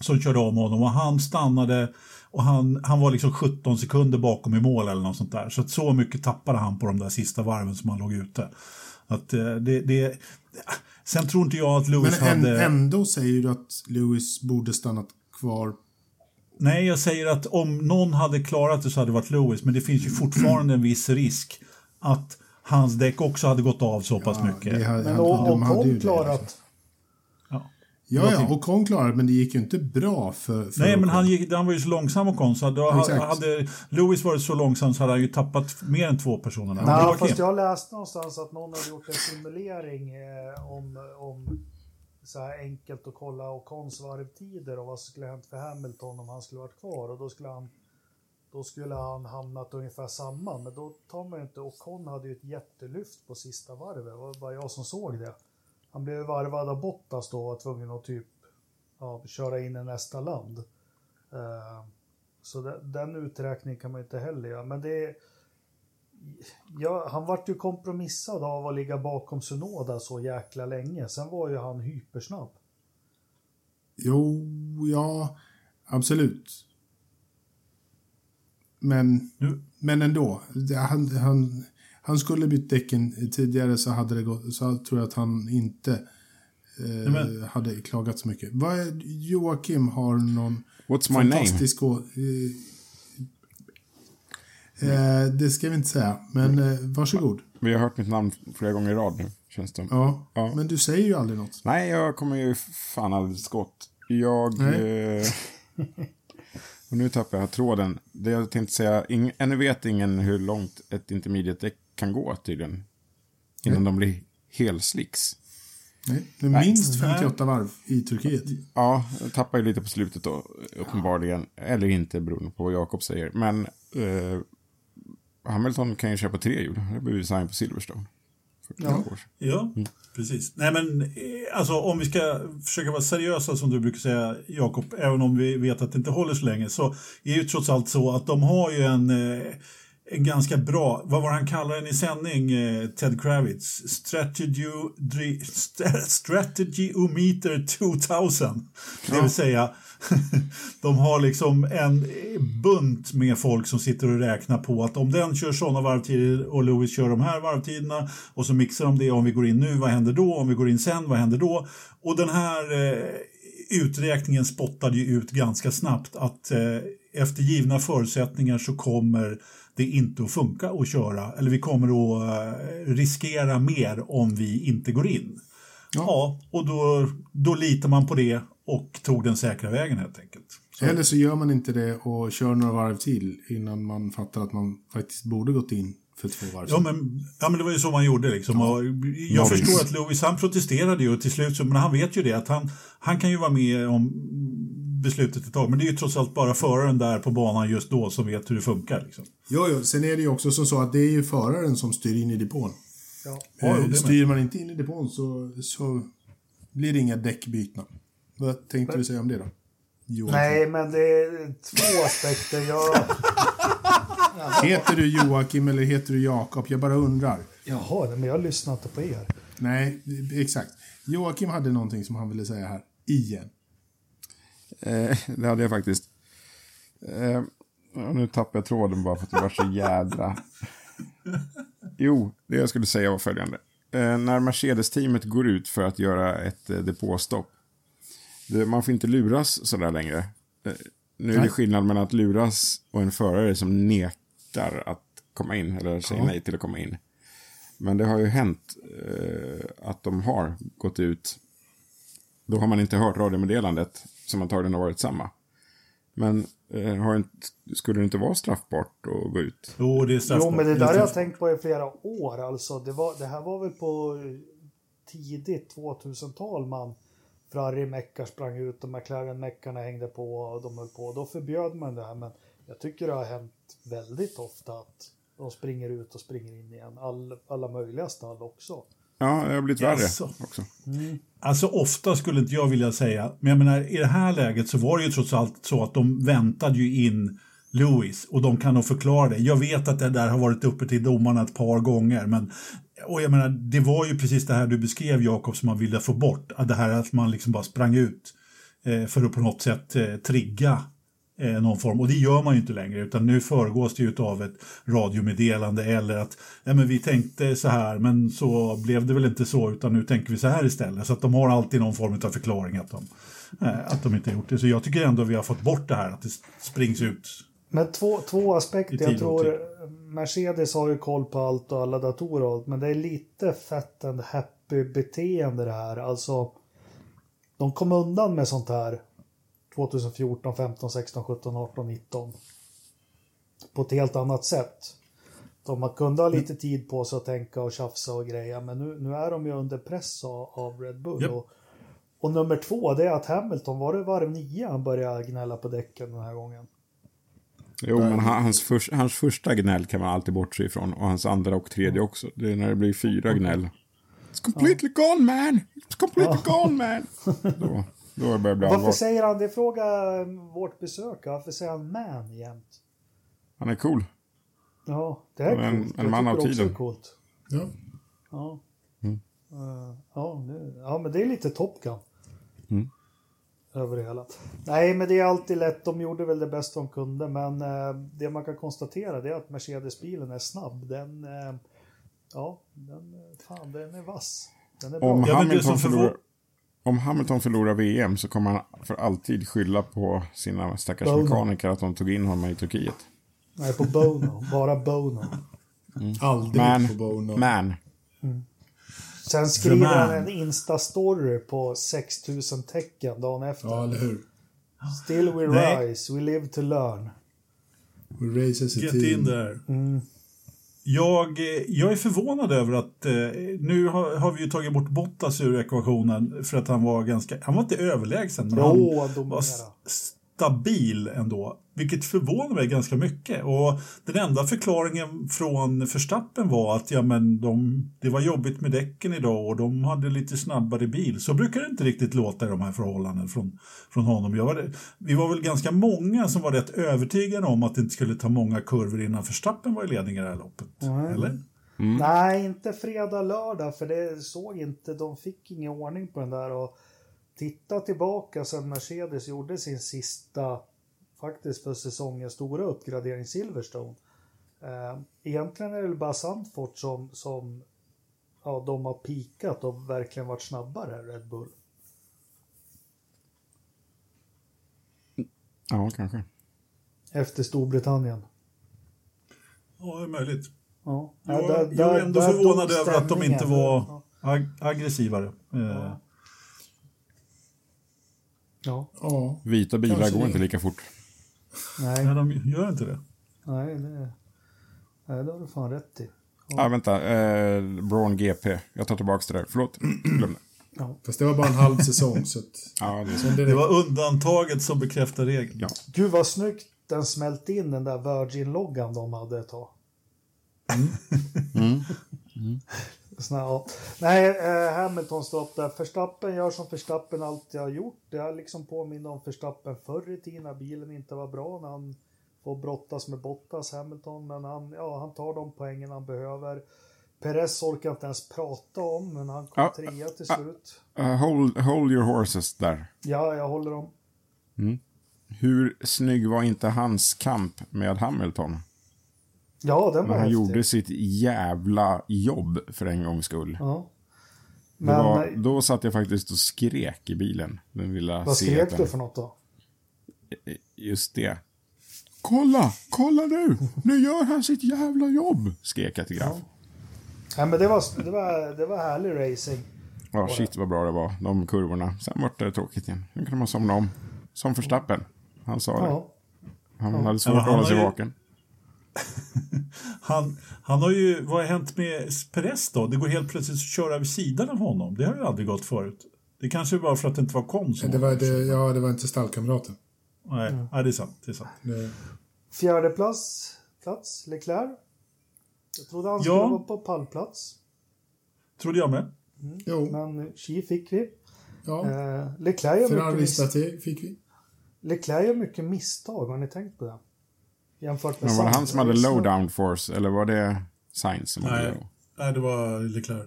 som körde om honom, och han stannade och han var liksom 17 sekunder bakom i mål eller något sånt där. Så att så mycket tappade han på de där sista varven som han låg ute. Att det sen tror inte jag att Lewis hade... ändå säger du att Lewis borde stannat kvar. Nej, jag säger att om någon hade klarat det så hade det varit Lewis. Men det finns ju fortfarande en viss risk att hans däck också hade gått av så pass mycket. Men Ocon klarat. Ja, Ocon klarat, men det gick ju inte bra för nej, Ocon. Men han var ju så långsam Ocon. Så hade Lewis varit så långsam så hade han ju tappat mer än 2 personer. Ja, fast jag har läst någonstans att någon hade gjort en simulering om så här enkelt att kolla Ocons varvtider och vad skulle hänt för Hamilton om han skulle varit kvar, och då skulle han hamnat ungefär samma, men då tar man ju inte, Ocon hade ju ett jättelyft på sista varvet, det var bara jag som såg det. Han blev varvad av Bottas då och var tvungen att köra in i nästa land. Så den uträkningen kan man ju inte heller göra, men det är han vart ju kompromissad av att ligga bakom Tsunoda så jäkla länge. Sen var ju han hypersnabb. Absolut. Men ändå. Han skulle bytt däcken tidigare, så hade det gått, så tror jag att han inte hade klagat så mycket. Joakim har någon fantastisk... det ska vi inte säga, men varsågod. Vi har hört mitt namn flera gånger i rad nu, känns det. Ja, men du säger ju aldrig något. Nej, jag kommer ju fan aldrig skott. Och nu tappar jag tråden. Det jag tänkte säga, ännu vet ingen hur långt ett intermediate kan gå tydligen innan de blir helslicks. Nej, minst 58 varv i Turkiet. Ja, jag tappar ju lite på slutet då, uppenbarligen. Eller inte, beroende på vad Jakob säger. Men Hamilton kan ju köpa 3 hjul. Det bevisade han på Silverstone. Precis. Nej, men alltså, om vi ska försöka vara seriösa som du brukar säga, Jakob, även om vi vet att det inte håller så länge, så är ju trots allt så att de har ju en ganska bra, vad var han kallar den i sändning, Ted Kravitz, Strategyometer 2000. Det vill säga, de har liksom en bunt med folk som sitter och räknar på att om den kör sådana varvtider och Lewis kör de här varvtiderna, och så mixar de det, om vi går in nu, vad händer då? Om vi går in sen, vad händer då? Och den här uträkningen spottade ju ut ganska snabbt att efter givna förutsättningar så kommer det inte att funka att köra, eller vi kommer att riskera mer om vi inte går in. Och då litar man på det och tog den säkra vägen helt enkelt. Så. Eller så gör man inte det och kör några varv till innan man fattar att man faktiskt borde gått in för 2 varv. Ja men det var ju så man gjorde liksom. Ja. Jag förstår att Lewis, han protesterade ju till slut, men han vet ju det att han kan ju vara med om beslutet ett tag, men det är ju trots allt bara föraren där på banan just då som vet hur det funkar liksom. Jo, sen är det ju också som så att det är ju föraren som styr in i depån. Styr man inte in i depån så blir det inga däckbyten. Vad tänkte du säga om det då? Joakim. Nej, men det är 2 aspekter. Heter du Joakim eller heter du Jakob? Jag bara undrar. Jaha, men jag lyssnar inte på er. Nej, exakt. Joakim hade någonting som han ville säga här. Igen. Det hade jag faktiskt. Nu tappar jag tråden bara för att det var så jädra... Jo, det jag skulle säga var följande. När Mercedes-teamet går ut för att göra ett depåstopp, man får inte luras sådär längre. Nu är det skillnad mellan att luras och en förare som nekar att komma in, eller säger nej till att komma in. Men det har ju hänt att de har gått ut. Då har man inte hört radiomeddelandet som antagligen har varit samma. Men skulle det inte vara straffbart att gå ut? Jo, det är straffbart. Jo, men det där jag har tänkt på i flera år. Alltså, det här var väl på tidigt 2000-tal man. Ferrari meckar sprang ut och McLaren meckarna hängde på och de höll på. Då förbjöd man det här, men jag tycker det har hänt väldigt ofta att de springer ut och springer in igen. Alla möjliga stall också. Ja, det har blivit värre också. Mm. Alltså ofta skulle inte jag vilja säga. Men jag menar, i det här läget så var det ju trots allt så att de väntade ju in Lewis. Och de kan nog förklara det. Jag vet att det där har varit uppe till domarna ett par gånger. Men, och jag menar, det var ju precis det här du beskrev, Jakob, som man ville få bort. Det här att man liksom bara sprang ut för att på något sätt trigga någon form. Och det gör man ju inte längre, utan nu föregås det ju av ett radiomeddelande eller att ja, men vi tänkte så här men så blev det väl inte så utan nu tänker vi så här istället. Så att de har alltid någon form av förklaring att de inte har gjort det. Så jag tycker ändå att vi har fått bort det här att det springs ut. Men två aspekter. Jag tror Mercedes har ju koll på allt och alla datorer och allt, men det är lite fett and happy beteende det här. Alltså de kom undan med sånt här 2014, 15, 16, 17, 18, 19 på ett helt annat sätt. Man kunde ha lite tid på sig att tänka och tjafsa och greja, men nu är de ju under press av Red Bull. Yep. Och nummer 2 det är att Hamilton var det varv 9 han började gnälla på däcken den här gången. Jo, men hans första gnäll kan man alltid bortse ifrån, och hans andra och tredje också. Det är när det blir 4 gnäll. It's completely gone, man! It's completely gone, man! Då börjar bli varför säger han, det frågar vårt besökare, varför säger han man jämt? Han är cool. Ja, det är coolt. En man av tiden. Ja. Ja. Mm. Men det är lite Top Gun. Mm. Över det hela. Nej, men det är alltid lätt. De gjorde väl det bästa de kunde, men det man kan konstatera det är att Mercedes-bilen är snabb. Den är vass. Den är bra. Om Hamilton förlorar... Om Hamilton förlorar VM så kommer han för alltid skylla på sina stackars mekaniker att de tog in honom i Turkiet. Nej, på Bono. Bara Bono. Mm. Aldrig man, på Bono. Man. Mm. Sen skriver han en Insta-story på 6000 tecken dagen efter. Ja, eller hur? Still we rise, we live to learn. We raise as a team. Get in there. Mm. Jag är förvånad över att nu har vi ju tagit bort Bottas ur ekvationen för att han var inte överlägsen, men han var stabil ändå, vilket förvånar mig ganska mycket. Och den enda förklaringen från Verstappen var att det var jobbigt med däcken idag och de hade lite snabbare bil. Så brukar det inte riktigt låta i de här förhållanden från honom. Vi var väl ganska många som var rätt övertygade om att det inte skulle ta många kurvor innan Verstappen var i ledning i det här loppet, eller? Mm. Nej, inte fredag, lördag, för det såg inte, de fick ingen ordning på den där. Och titta tillbaka sen Mercedes gjorde sin sista, faktiskt för säsongen, stora uppgradering Silverstone. Egentligen är det bara Sandford som de har pikat och verkligen varit snabbare Red Bull. Ja, kanske. Efter Storbritannien. Ja, det är möjligt. Ja. Jag är ändå förvånad över att de inte var aggressivare. Ja. Ja. Vita bilar kanske går inte lika fort. Nej, de gör inte det. Nej, det har du fan rätt i. Ja, vänta. Braun GP. Jag tar tillbaka det där. Förlåt. Ja. Fast det var bara en halv säsong. Så att... ja, det var undantaget som bekräftar regeln. Ja. Gud vad snyggt den smält in den där Virgin-loggan de hade ett tag. Mm. Snabbt. Nej, Hamilton stopp där. Verstappen gör som Verstappen alltid har gjort. Det har liksom påminner om Verstappen förr i tiden när bilen inte var bra, när han får brottas med Bottas, Hamilton, men han tar de poängen han behöver. Perez orkar inte ens prata om, men han kom trea till slut. Hold your horses där. Ja, jag håller dem. Mm. Hur snygg var inte hans kamp med Hamilton? Ja, den var han häftig. Gjorde sitt jävla jobb för en gångs skull. Ja. Men då satt jag faktiskt och skrek i bilen. Vad skrek du för något då? Just det. Kolla nu! Nu gör han sitt jävla jobb! Skrek jag till Graf. Ja. Ja, men det var härlig racing. Ja, oh, shit vad bra det var, de kurvorna. Sen var det tråkigt igen. Nu kunde man somna om. Som Verstappen. Han sa det. Han hade svårt att hålla sig vaken. Han har ju, vad har hänt med Perez då? Det går helt plötsligt att köra vid sidan av honom. Det har ju aldrig gått förut. Det kanske bara för att det inte var konstigt. Det var inte stallkamraten. Nej, mm. Ja, det är sant. Fjärde plats, Leclerc. Jag trodde han skulle vara på pallplats. Trodde jag med. Mm. Jo. Men Chi fick vi. Ja. Leclerc gör mycket misstag, har ni tänkt på det? Jämfört med, men var det han som hade low downforce eller var det Sainz som hade low? Nej, det var Leclerc.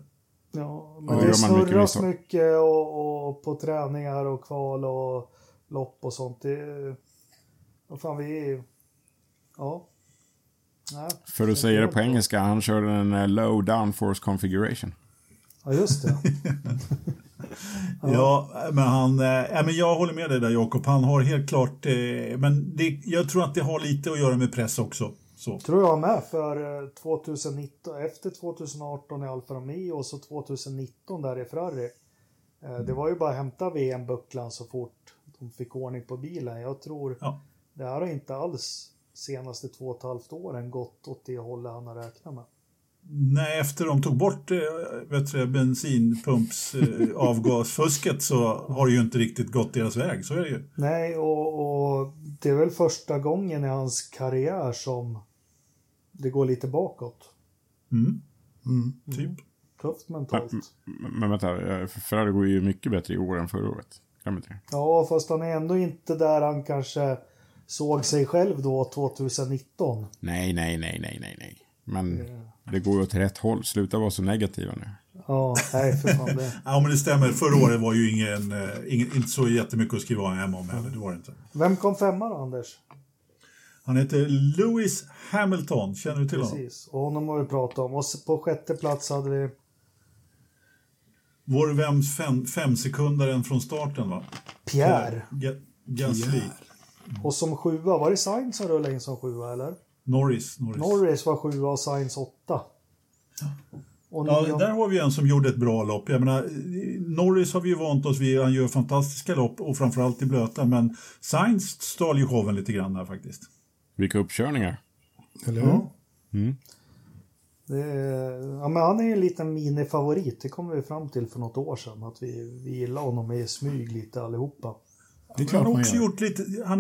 Ja, men det snurras mycket och på träningar och kval och lopp och sånt. Nej, för att säga det på engelska, han körde en low downforce configuration. Ja, just det. Men jag håller med dig där, Jakob. Han har helt klart... men jag tror att det har lite att göra med press också. Så. Tror jag med, för 2019, efter 2018 i Alfa Romeo och så 2019 där i Ferrari. Det var ju bara att hämta VM-bucklan så fort de fick ordning på bilen. Jag tror det här har inte alls senaste 2,5 åren gått åt det hållet han har räknat med. Nej, efter de tog bort bensinpumps avgasfusket så har det ju inte riktigt gått deras väg, så är det ju. Nej, och det är väl första gången i hans karriär som det går lite bakåt. Typ. Tufft mentalt. Men vänta, Ferrari går ju mycket bättre i år än förra året. Ja, fast han är ändå inte där han kanske såg sig själv då 2019. Nej. Men... Yeah. Det går ju åt rätt håll. Sluta vara så negativa nu. Ja, nej för fan det. Ja, men det stämmer. Förra året var ju inte så jättemycket att skriva hem om heller. Det var det inte. Vem kom femma då, Anders? Han heter Lewis Hamilton. Känner du till honom? Precis, och honom har vi pratat om. Och på sjätte plats hade vi... Vår vems femsekundaren från starten, va? Pierre. Gasly. Och som sjua, var det Sainz som rullade in som sjua, eller? Norris var 7 och Sainz 8. Och där har vi en som gjorde ett bra lopp. Jag menar, Norris har vi ju vant oss vid. Han gör fantastiska lopp och framförallt i blöta. Men Sainz stal ju showen lite grann här faktiskt. Vilka uppkörningar. Eller hur? Mm. Men han är ju en liten minifavorit. Det kom vi fram till för något år sedan. Att vi gillar honom i smyg lite allihopa. Han har också gjort lite, jag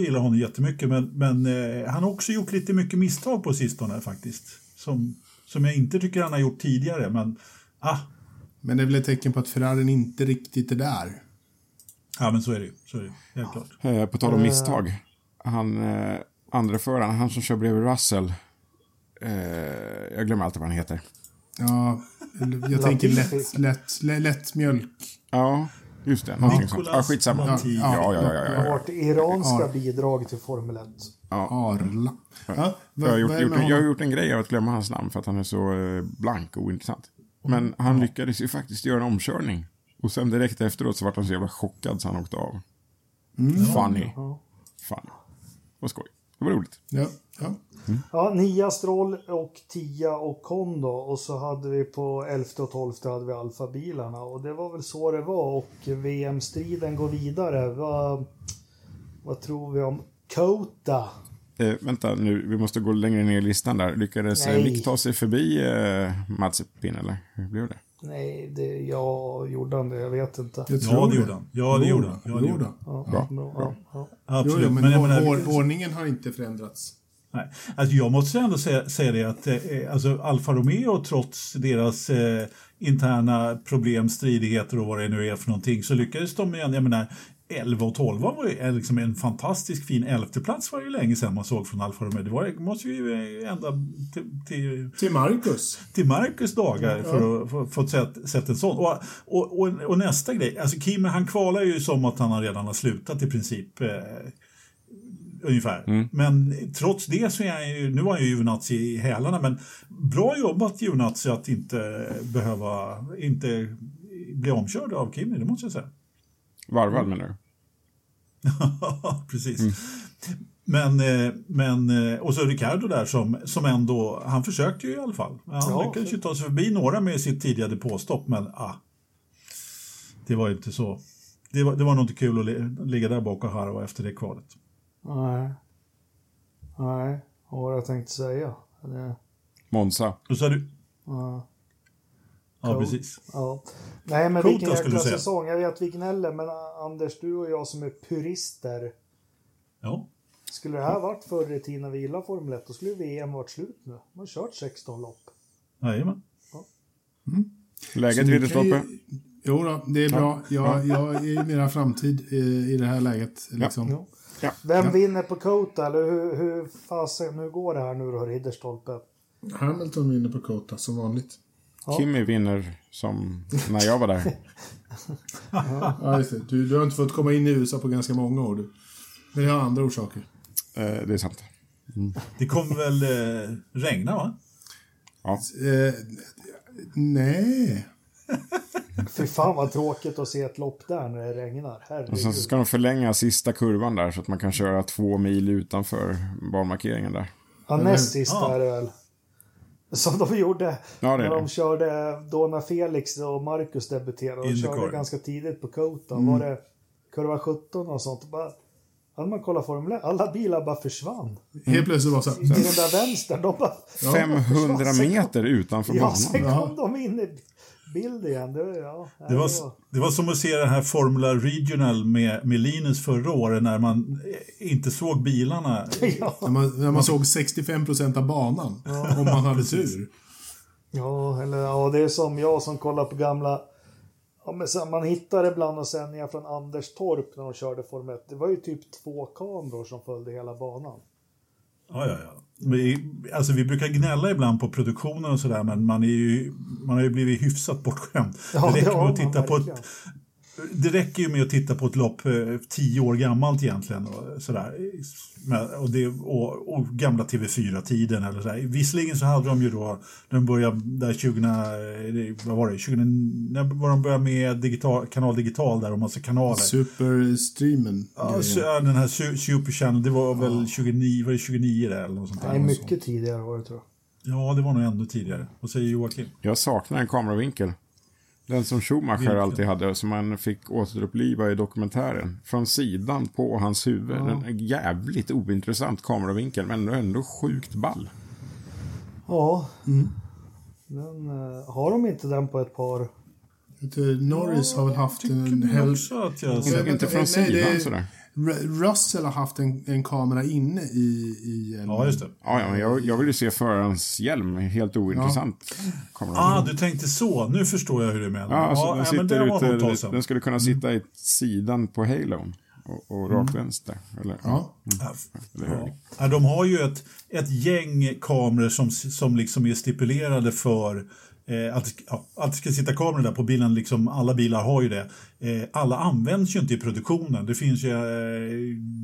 gillar honom jättemycket, men han har också gjort lite mycket misstag på sistone faktiskt, som jag inte tycker han har gjort tidigare, men det är väl ett tecken på att Ferrari inte riktigt är där. Ja, men så är det helt klart. På tal om misstag, han andra föraren, han som kör bredvid Russell, jag glömmer alltid vad han heter. Ja, jag tänker lätt mjölk. Ja. Just det, någonting sånt. Ja, skitsamma. Ja. Vårt iranska bidrag till Formel 1. Ja. Arla. Ja. Jag har gjort en grej av att glömma hans namn för att han är så blank och ointressant. Men han lyckades ju faktiskt göra en omkörning. Och sen direkt efteråt så var han så jävla chockad så han åkte av. Funny. Vad skoj. Det var roligt. Ja, 9 Stroll och 10 och Kondo, och så hade vi på 11 och 12 hade vi Alfa-bilarna, och det var väl så det var, och VM-striden går vidare. Vad tror vi om Kota? Vänta nu, vi måste gå längre ner i listan där. Lyckades Mick ta sig förbi Mazepin, eller hur blev det? Nej, jag gjorde han det, jag vet inte. Ja, det gjorde han. Absolut, jo, men ordningen har inte förändrats. Nej, alltså jag måste ändå säga det att alltså Alfa Romeo, trots deras interna problem, stridigheter och vad det nu är för någonting, så lyckades de igen. Jag menar, 11 och 12 var ju liksom en fantastisk fin 11:e plats, var ju länge sedan man såg från Alfa Romeo. Det var, måste ju ända till Marcus. Till Marcus dagar för att sätta en sån. Och nästa grej, alltså Kimi, han kvalar ju som att han redan har slutat i princip ungefär. Men trots det så är han ju, nu var han ju Jonas i hälarna, men bra jobbat Jonas att inte behöva inte bli omkörd av Kimi, det måste jag säga. Varvad menar du? Precis. Och så Ricardo där som ändå, han försökte ju i alla fall. Han lyckades ju ta sig förbi några med sitt tidigare påstopp, men det var ju inte så. Det var nog inte kul att ligga där bak och harva efter det kvalet. Nej, vad var det jag tänkte säga? Monza. Då sa du? Ja, precis. Ja. Nej, men vilken jäkla säsong. Jag vet vilken heller, men Anders, du och jag som är purister. Ja. Skulle det här varit förr i tiden när vi gillar Formel 1, då skulle VM varit slut nu. Man har kört 16 lopp. Jajamän. Ja. Mm. Läget Ridderstolpe? Jo då, det är bra. Jag är i mera framtid i det här läget. Liksom. Ja. Vem vinner på Kota? Eller hur går det här nu då, Ridderstolpe? Hamilton vinner på Kota, som vanligt. Ja. Kimi vinner som när jag var där. Ja, just det. Du har inte fått komma in i USA på ganska många år, du. Men det har andra orsaker. Det är sant. Mm. Det kommer väl regna, va? Ja. Nej. För fan vad tråkigt att se ett lopp där när det regnar. Herregud. Och sen ska de förlänga sista kurvan där så att man kan köra 2 mil utanför banmarkeringen där. Ja, näst sista är det väl. Som de gjorde när de körde då när Felix och Marcus debuterade. De körde ganska tidigt på Kota. Var det kurva 17 och sånt? Bara... Hade man kollat formulär, alla bilar bara försvann. Helt plötsligt var så. I den där vänster, de bara... 500 meter utanför banan. Ja, sen kom de in i bild igen. Det var som att se den här Formula Regional med Linus förra året när man inte såg bilarna. Ja. När man såg 65% av banan. Ja. Om man hade tur. Ja, det är som jag som kollar på gamla... Ja, men sen, man hittade ibland och sändningar från Anders Torp när de körde Formel 1. Det var ju typ 2 kameror som följde hela banan. Ja. Vi brukar gnälla ibland på produktionen och sådär, men man har ju blivit hyfsat bortskämd. Ja, det räcker ju med att titta på ett lopp 10 år gammalt egentligen och sådär. Och gamla TV4-tiden eller sådär. Visserligen så hade de ju då de började där 20 när de började med kanal digital där och massa kanaler. Superstreamen. Ja, den här Superchannel, det var väl 29 där eller något sånt där. Nej, mycket tidigare var det, tror jag. Ja, det var nog ännu tidigare. Vad säger Joakim? Jag saknar en kameravinkel. Den som Schumacher alltid hade, som man fick återuppliva i dokumentären. Från sidan på hans huvud. Ja. En jävligt ointressant kameravinkel, men ändå sjukt ball. Ja. Mm. Men har de inte den på ett par? Norris har väl haft en inte från sidan sådär. Russell har haft en kamera inne i en... Ja, just det. Ja, jag vill ju se förarens hjälm. Helt ointressant. Ja. Du tänkte så. Nu förstår jag hur du menar. Den skulle kunna sitta i sidan på Halon och rakt vänster. Eller, de har ju ett gäng kameror som liksom är stipulerade för... att det ska sitta kameror där på bilen, liksom alla bilar har ju det. Alla används ju inte i produktionen. Det finns ju,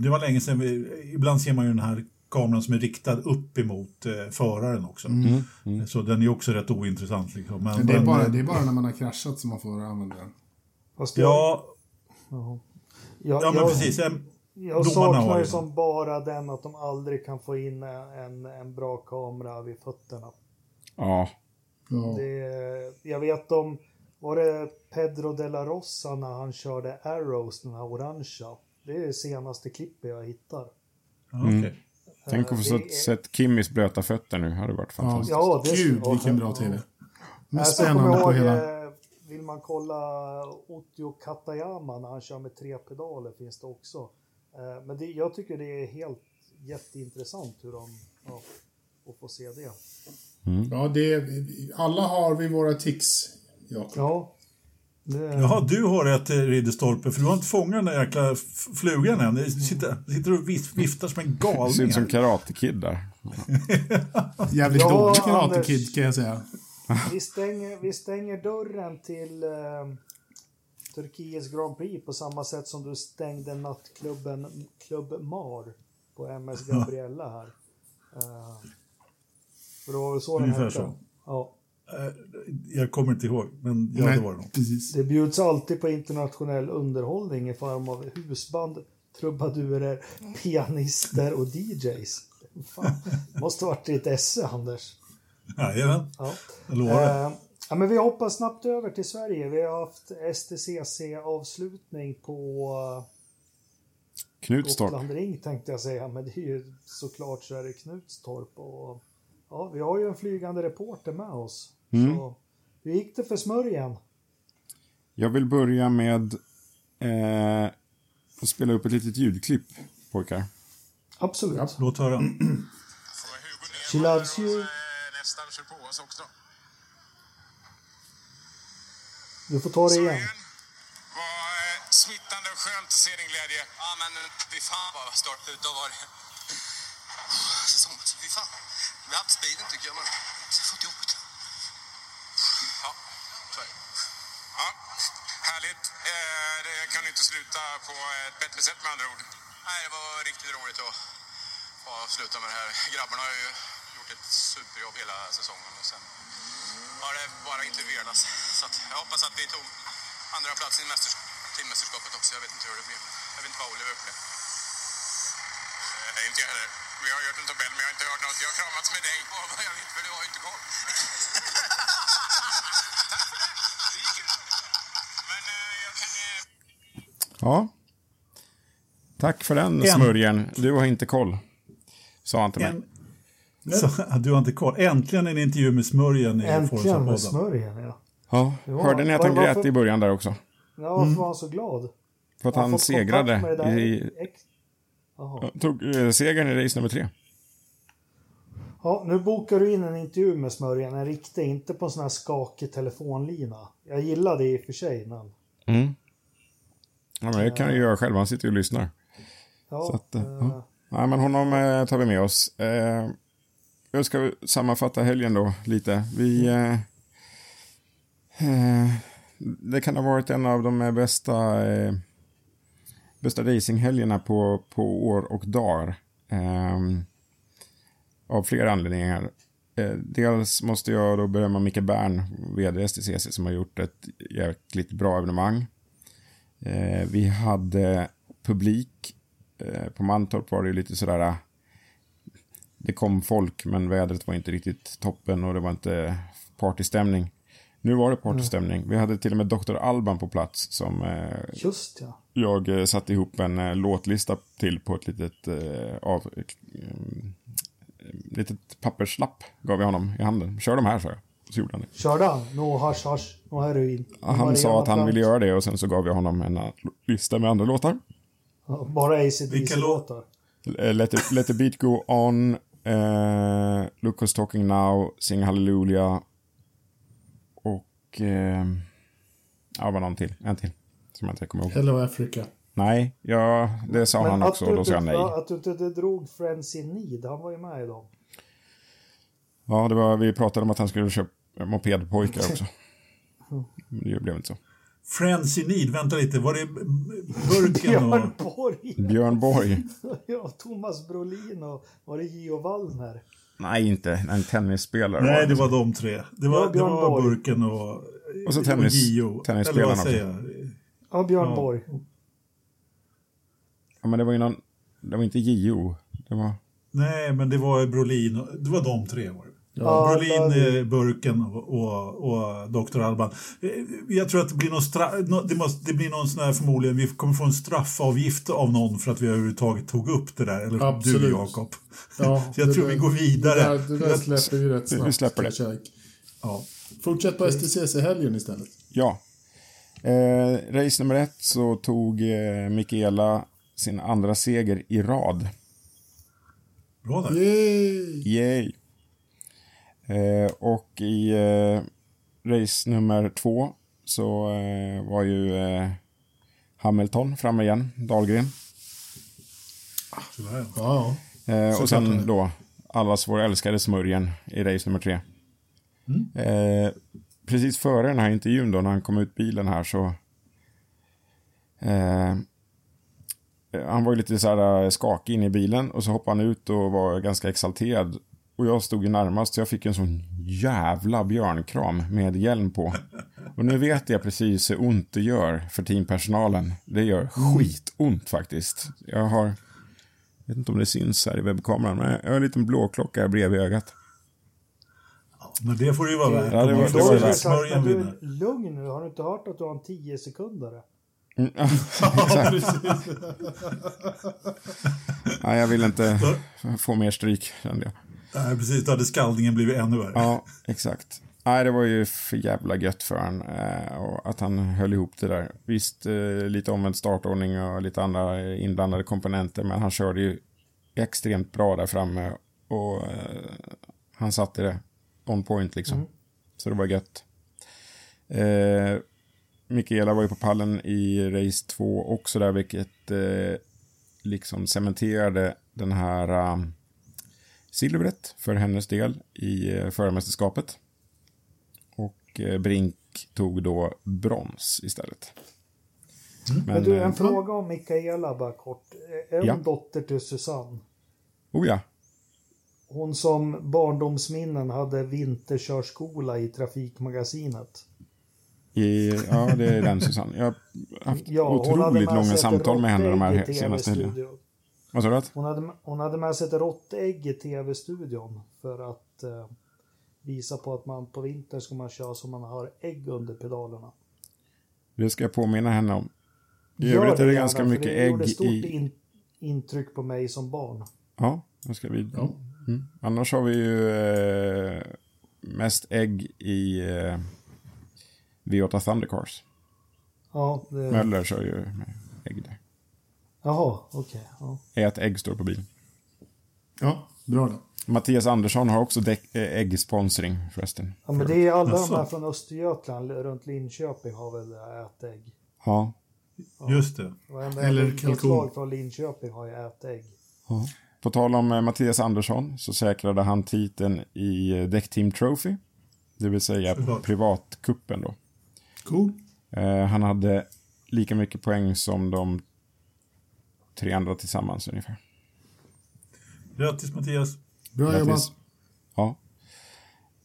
det var länge sedan, ibland ser man ju den här kameran som är riktad upp emot föraren också. Så den är också rätt ointressant liksom. Men det är bara när man har kraschat som man får använda den. Men precis. Jag saknar ju som bara den att de aldrig kan få in en bra kamera vid fötterna. Ja. Jag vet om var det Pedro de la Rosa när han körde Arrows, den här orangea. Det är det senaste klippet jag hittar. Tänk att få sett Kimmys blöta fötter nu, hade varit fantastiskt. Ja, det Gud, vilken bra TV. Vill man kolla Ottio Katayama när han kör med 3 pedaler, finns det också. Men jag tycker det är helt jätteintressant hur de och får se det. Ja, alla har vi våra tics. Du har rätt, Ridderstolpe, för du har inte fångat den jäkla flugan än. Du sitter och viftar som en galning. Det ser ut som Karate Kid där. Jävligt dålig Karate Kid kan jag säga. Vi stänger dörren till Turkiets Grand Prix på samma sätt som du stängde nattklubben Club Mar på MS Gabriella här. För det var väl så ungefär den här så. Ja. Jag kommer inte ihåg, men det var det nog. Precis. Det bjuds alltid på internationell underhållning i form av husband trubadurer, pianister och DJs. Fan. Måste varit ditt esse, Anders. Jajamän. Ja. Ja, men vi hoppar snabbt över till Sverige. Vi har haft STCC-avslutning på Knutstorp. Gotlandring tänkte jag säga, men det är ju såklart så är det Knutstorp. Och, ja, vi har ju en flygande reporter med oss. Mm. Så, hur gick det för smörjan? Jag vill börja med att spela upp ett litet ljudklipp, pojkar. Absolut. Ja, låt höra. She loves you. Nästan kör på oss också. Du får ta det igen. Var smittande och skönt att se din glädje. Ja, men vi fan bara starta ut och var det. Vi fan. Vi har haft speeden tycker jag, men jag har fått ihop det. Ja, tvärtom. Ja, härligt. Det kan inte sluta på ett bättre sätt med andra ord. Nej, det var riktigt roligt att sluta med det här. Grabbarna har ju gjort ett superjobb hela säsongen och sen har det bara inte velat. Så att jag hoppas att vi tog andra plats i mästerskapet också. Jag vet inte hur det blir. Jag vet inte vad Oliver upplever. Inte jag heller. Vi har gjort en tabell men jag har inte hört något. Jag har kramats med dig. Jag vet för du har inte koll. Ja. Tack för den smörjan. Du har inte koll. Sa han till mig. Så, du har inte koll. Äntligen en intervju med smörjan. Äntligen med smörjan, ja. Ja, hörde ni att han grät i början där också? Ja, varför var han så glad? För att han segrade tog segern i race nummer 3. Ja, nu bokar du in en intervju med smörjan. En riktig, inte på en sån här skakig telefonlina. Jag gillar det i och för sig, men... Mm. Ja, men det kan jag göra själv. Han sitter ju och lyssnar. Ja, så att, ja. Ja, men honom tar vi med oss. Jag ska sammanfatta helgen då lite. Vi... Det kan ha varit en av de bästa racinghelgerna på år och dagar. Av flera anledningar. Dels måste jag då berömma Micke Bern, vd STCC, som har gjort ett jäkligt bra evenemang. Vi hade publik. På Mantorp var det lite sådär... Det kom folk, men vädret var inte riktigt toppen och det var inte partystämning. Nu var det partystämning. Vi hade till och med Dr. Alban på plats som just ja. Jag satte ihop en låtlista till på ett litet papperslapp gav jag honom i handen. Kör de här, sa jag. Så gjorde han det. Kör då. No hash hash. No heroin. Han sa att han ville göra det och sen så gav jag honom en lista med andra låtar. Bara AC/DC-låtar. Let the beat go on. Look who's talking now. Sing hallelujah. Ja, var någon till. En till. Som jag inte kommer ihåg. Hello Africa. Nej, ja, det sa men han också. Då sa jag nej. Att du inte drog Friends in Need. Han var ju med idag. Ja, det var, vi pratade om att han skulle köpa mopedpojkar också. Men det blev inte så. Friends in Need, vänta lite. Var det Burken och... Björn Borg. Ja, Thomas Brolin och var det Gio Wallner? Nej, inte en tennisspelare. Nej, det var de tre. Det var Burken och så tennisspelaren också. Ja, Björn Borg. Ja, men det var ju någon... Det var inte Gio. Det var... Nej, men det var Brolin. Det var de tre var det. Ja, Brolin, Burken och Dr. Alban. Jag tror att det blir någon sån här förmodligen. Vi kommer få en straffavgift av någon för att vi överhuvudtaget tog upp det där. Eller absolut. Du, Jakob. Ja, så jag tror vi går vidare. Det där släpper vi rätt snabbt. Vi släpper det. Ja. Fortsätt på STCC-helgen istället. Ja. Race nummer 1 så tog Mikaela sin andra seger i rad. Bra där. Yay. Och i race nummer 2 så var ju Hamilton framme igen, Dahlgren. Wow. Och sen då allas vår älskade smörjen i race nummer 3. Precis före den här intervjun då när han kom ut bilen här så han var ju lite såhär skakig in i bilen och så hoppade han ut och var ganska exalterad. Och jag stod ju närmast så jag fick en sån jävla björnkram med hjälm på. Och nu vet jag precis hur ont det gör för teampersonalen. Det gör skitont faktiskt. Jag vet inte om det syns här i webbkameran, men jag har en liten blåklocka här bredvid ögat. Men det får ju vara värt. Ja, det var lugn nu, har du inte hört att du har en 10-sekundare? Mm, ja, exakt. Nej, jag vill inte få mer stryk, kände jag. Nej, precis, då hade skaldningen blivit ännu värre. Ja, exakt. Nej, det var ju för jävla gött för han, och att han höll ihop det där. Visst, lite omvänd startordning och lite andra inblandade komponenter, men han körde ju extremt bra där framme och han satte det on point liksom. Mm. Så det var gött. Mikaela var ju på pallen i race 2 också där, vilket liksom cementerade den här silvret för hennes del i förarmästerskapet. Och Brink tog då brons istället. Mm. Men du, en fråga om Mikaela bara kort. Är hon dotter till Susanne? Oh ja. Hon som barndomsminnen hade vinterkörskola i Trafikmagasinet. Ja, det är den Susanne. Jag har haft otroligt långa samtal med henne de här senaste helgerna. Vad sa du? Hon hade med sig ett råttägg i tv-studion för att visa på att man på vinter ska man köra så man har ägg under pedalerna. Det ska jag påminna henne om. I övrigt är det ganska mycket ägg i... Det gjorde stort intryck på mig som barn. Ja, det ska vi... Ja. Mm. Annars har vi ju mest ägg i V8 Thundercars. Ja, det... Möller kör ju med ägg där. Jaha, okej. Okay, ja. Ät ägg står på bilen. Ja, bra då. Mattias Andersson har också äggsponsring förresten. Ja, men det är alla de här från Östergötland runt Linköping har väl ät ägg. Ja, just det. Eller kalkon. Från Linköping har ju ät ägg. Ja. På tal om Mattias Andersson så säkrade han titeln i Deck Team Trophy. Det vill säga privatkuppen då. Cool. Han hade lika mycket poäng som de 3 andra tillsammans ungefär. Grattis Mattias. Bra jobbat. Ja.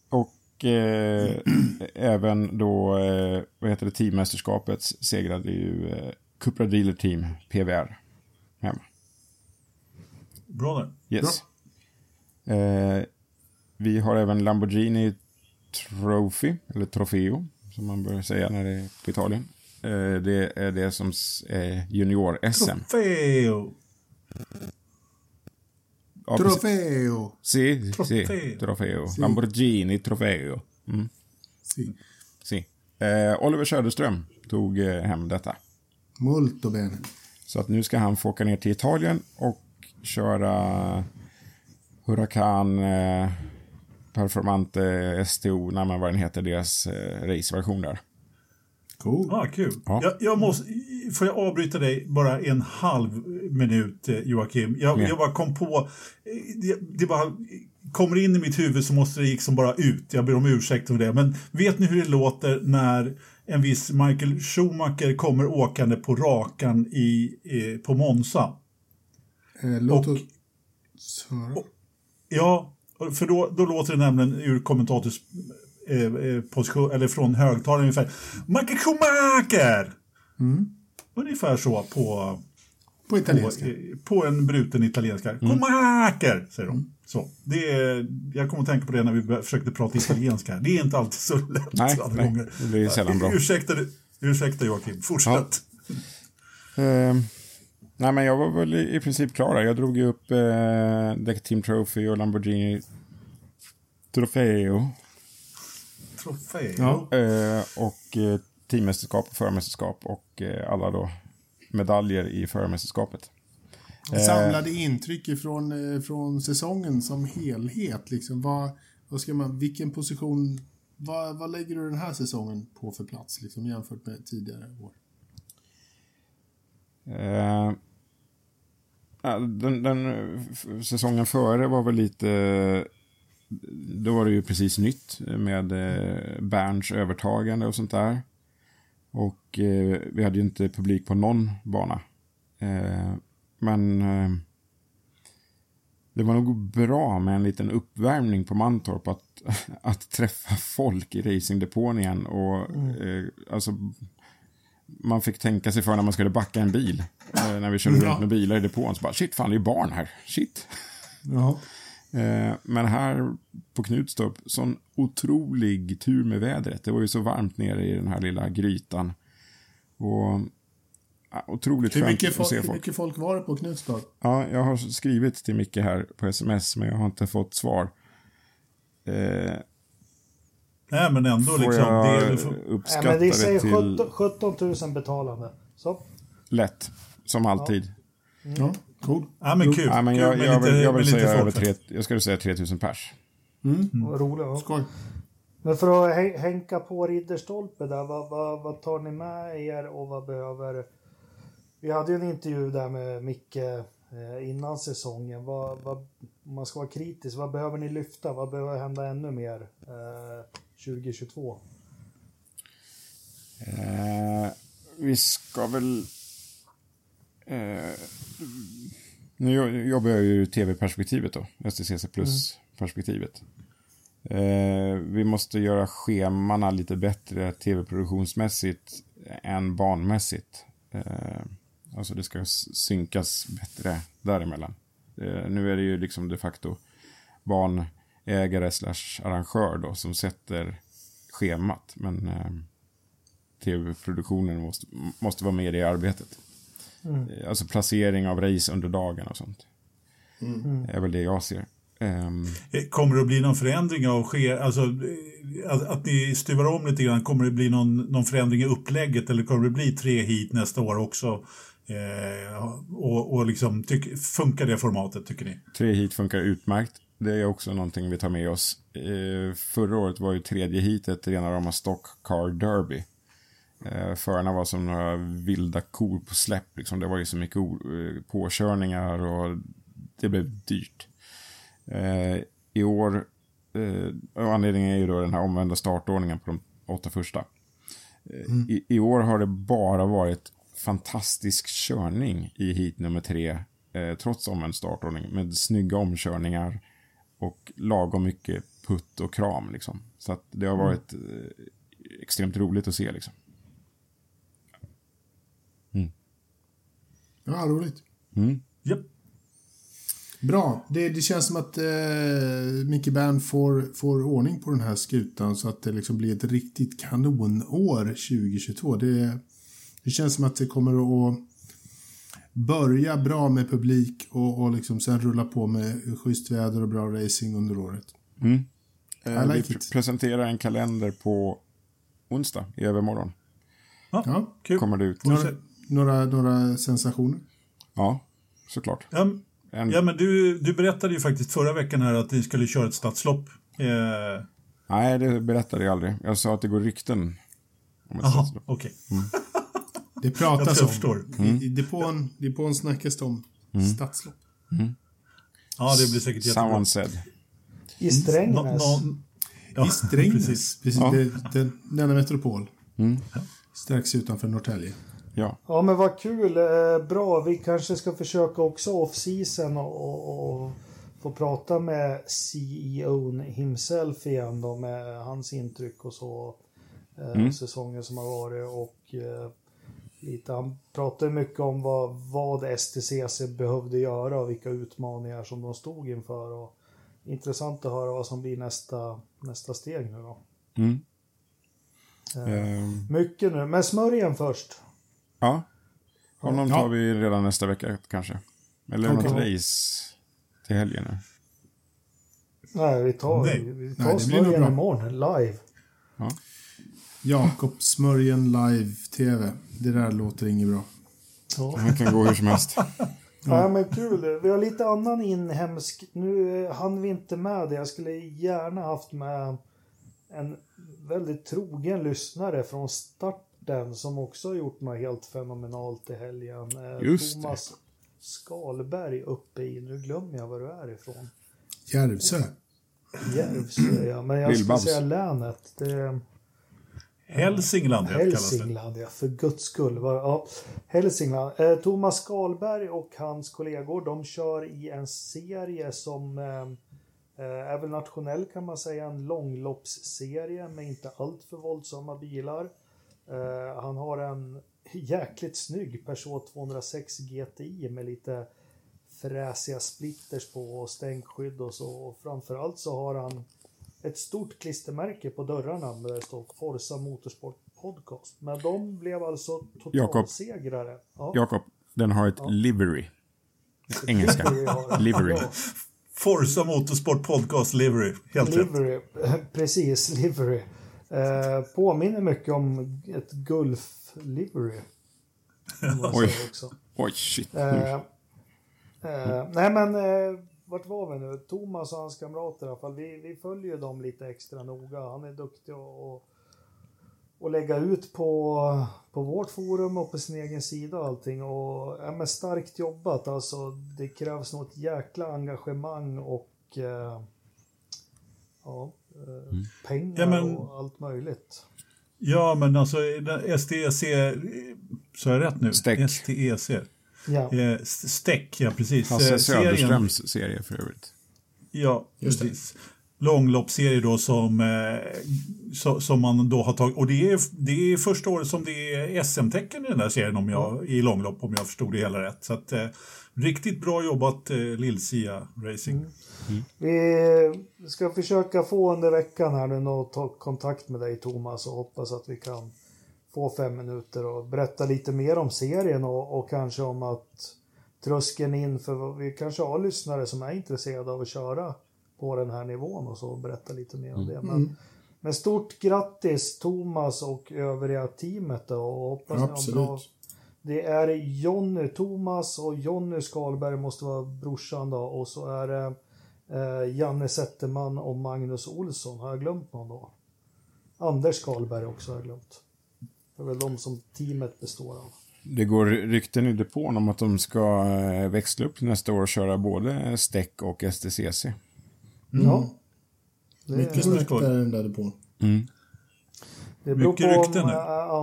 Och även då teammästerskapet segrade ju Cupra Dealer Team PVR hemma. Bra där. Yes. Bra. Vi har även Lamborghini Trofeo, eller Trofeo som man bör säga när det är på Italien. Det är det som junior-SM. Trofeo. Ja, Trofeo. Si, Trofeo. Si. Lamborghini Trofeo. Mm. Si. Si. Oliver Söderström tog hem detta. Molto bene. Så att nu ska han få åka ner till Italien och köra Huracan Performante STO, när man vad den heter, deras raceversion där. Cool. Ah, kul. Ja. Får jag avbryta dig bara en halv minut, Joakim? Jag bara kom på, det bara kommer in i mitt huvud så måste det liksom bara ut. Jag ber om ursäkt för det. Men vet ni hur det låter när en viss Michael Schumacher kommer åkande på rakan på Monza? För då låter det nämligen ur kommentators position, eller från högtalaren ungefär Michael Schumacher. Mm. Ungefär så på italienska. På en bruten italienska. Schumacher säger de. Så det är, jag kommer att tänka på det när vi försökte prata italienska. Det är inte alltid så lätt. Nej, det blir sällan bra. Ursäkta Joakim, fortsätt. Ja. Nej, men jag var väl i princip klar där. Jag drog ju upp Deck Team Trophy och Lamborghini Trofeo. Ja. Och teammästerskap och förmästerskap och alla då medaljer i förmästerskapet. Samlade intryck från säsongen som helhet. Liksom. Vad ska man, vilken position, vad lägger du den här säsongen på för plats liksom, jämfört med tidigare år? Den säsongen före var väl lite, då var det ju precis nytt med Berns övertagande och sånt där, och vi hade ju inte publik på någon bana, men Det var nog bra med en liten uppvärmning på Mantorp att träffa folk i racingdepån igen. Och, alltså, man fick tänka sig för när man skulle backa en bil. När vi körde runt med bilar i depån så bara, shit fan, det är barn här. Shit. Ja. Men här på Knutstorp, sån otrolig tur med vädret. Det var ju så varmt nere i den här lilla grytan. Och otroligt skönt att se folk. Hur mycket folk var det på Knutstorp? Ja, jag har skrivit till Micke här på sms, men jag har inte fått svar. Nej, men ändå liksom, jag uppskattar det till 17 000 betalande. Så. Lätt, som alltid. Ja. Mm. Cool. Ja, men kul. Ja, men jag skulle säga 3000 pers. Vad roligt. Ja. Skoj. Men för att hänka på Ridderstolpe där, vad tar ni med er och vad behöver? Vi hade ju en intervju där med Micke innan säsongen. Om man ska vara kritisk, vad behöver ni lyfta? Vad behöver hända ännu mer 2022? Vi ska väl... nu jobbar jag ju tv-perspektivet då, STCC plus-perspektivet. Vi måste göra schemana lite bättre tv-produktionsmässigt än banmässigt. Alltså det ska synkas bättre däremellan. Nu är det ju liksom de facto banägare / arrangör då som sätter schemat, men tv-produktionen måste vara med i arbetet. Alltså placering av race under dagen och sånt. Är väl det jag ser. Kommer det att bli någon förändring av att ni stuvar om lite grann? Kommer det bli någon förändring i upplägget, eller kommer det bli 3 hit nästa år också? Och liksom, funkar det formatet, tycker ni? 3 hit funkar utmärkt. Det är också någonting vi tar med oss. Förra året var ju 3:e hitet rena rama Stock Car Derby. Förarna var som några vilda kor på släpp liksom. Det var ju så mycket påkörningar och det blev dyrt. I år, anledningen är ju då den här omvända startordningen på de 8 första. I år har det bara varit fantastisk körning i hit nummer 3, trots omvänd startordning, med snygga omkörningar och lagom mycket putt och kram liksom. Så att det har varit extremt roligt att se liksom. Ja, roligt. Yep. Bra, det känns som att Micke Bern får ordning på den här skutan så att det liksom blir ett riktigt kanonår 2022. Det känns som att det kommer att börja bra med publik och liksom sen rulla på med schysst väder och bra racing under året. Vi presenterar en kalender på onsdag i övermorgon. Ja, kul. Kommer det ut. Några sensationer? Ja, såklart. Ja, men du berättade ju faktiskt förra veckan här att ni skulle köra ett stadslopp. Nej, det berättade jag aldrig. Jag sa att det går rykten om ett stadslopp. Okej. Det pratas om. Depån snackas om stadslopp. Ja, det blir säkert jättebra. Someone said. I Strängnäs. Ja, i Strängnäs, precis. Ja. Denna metropol. Strax utanför Norrtälje. Ja, men vad kul, bra. Vi kanske ska försöka också off-season och få prata med CEO:n himself igen då, med hans intryck och så, säsongen som har varit och lite. Han pratade mycket om vad STCC behövde göra och vilka utmaningar som de stod inför, och intressant att höra vad som blir nästa steg nu då. Mycket nu, men smörjen först. Ja, honom tar vi redan nästa vecka kanske. Eller något race till helgen nu. Nej, vi tar smörjen imorgon live. Ja. Jakob Smörjen live TV. Det där låter inget bra. Ja. Det kan gå hur som helst. Ja, men kul. Vi har lite annan inhemsk. Nu hann vi inte med det. Jag skulle gärna haft med en väldigt trogen lyssnare från start. Den som också har gjort något helt fenomenalt i helgen. Thomas Skalberg uppe i, nu glömmer jag var du är ifrån. Järvsö. Ja, men jag skulle säga länet. Hälsingland, Hälsingland, ja, för guds skull. Ja, Hälsingland. Thomas Karlberg och hans kollegor, de kör i en serie som är väl nationell, kan man säga, en långloppsserie med inte allt för våldsamma bilar. Han har en jäkligt snygg Peugeot 206 GTI med lite fräsiga splitters på och stänkskydd och så. Och framförallt så har han ett stort klistermärke på dörrarna med det står Forza Motorsport Podcast. Men de blev alltså totalsegrare. Ja. Jakob, den har ett livery. Engelska. Livery. Forza Motorsport Podcast livery. Helt livery. Rätt. Precis, livery. Påminner mycket om ett Gulf livery. Oj. Också. Oj, shit. Nej, men... vart var vi nu? Thomas och hans kamrater i alla fall. Vi följer dem lite extra noga. Han är duktig att lägga ut på vårt forum och på sin egen sida och allting. Och, ja, men starkt jobbat. Alltså, det krävs något jäkla engagemang och pengar och allt möjligt. Ja, men alltså STEC, så är rätt nu? STEC. Ja. Stäck, ja, precis. Hasse Söderströms serie för övrigt. Ja, just precis. Det. Långloppsserie då som man då har tagit. Och det är första året som det är SM-tecken i den där serien i långlopp, om jag förstod det hela rätt. Så att, riktigt bra jobbat Lillsia Racing. Vi ska försöka få under veckan här nu och ta kontakt med dig, Thomas, och hoppas att vi kan få 5 minuter och berätta lite mer om serien och kanske om att tröskeln in, för vi kanske har lyssnare som är intresserade av att köra på den här nivån och så berätta lite mer om det. Men stort grattis Thomas och övriga teamet då, och hoppas ni har bra. Det är Jonny, Thomas och Jonny Skalberg måste vara brorsan då, och så är det Janne Zetterman och Magnus Olsson. Har jag glömt någon då? Anders Skalberg också har jag glömt. Det är väl de som teamet består av. Det går rykten i depån om att de ska växla upp nästa år och köra både STEC och STCC. Ja. Mycket rykten är den där depån. Det beror på om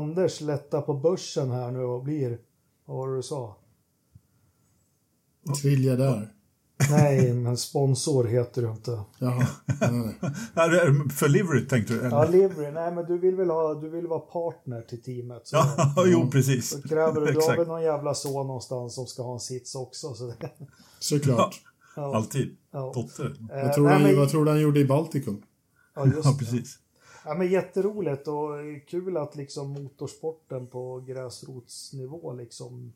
Anders lättar på börsen här nu och blir, vad var det du sa? Tvilja där. Nej, men sponsor heter du inte. Jaha. För livery tänkte du? Eller? Ja, livery. Nej, men du vill vara partner till teamet. Så, jo, precis. Så kräver du då väl någon jävla så någonstans som ska ha en sits också. Så det... Såklart. Ja. Alltid. Ja. Dotter. Vad tror du han gjorde i Baltikum? Ja, just precis. Ja, men jätteroligt och kul att liksom motorsporten på gräsrotsnivå liksom...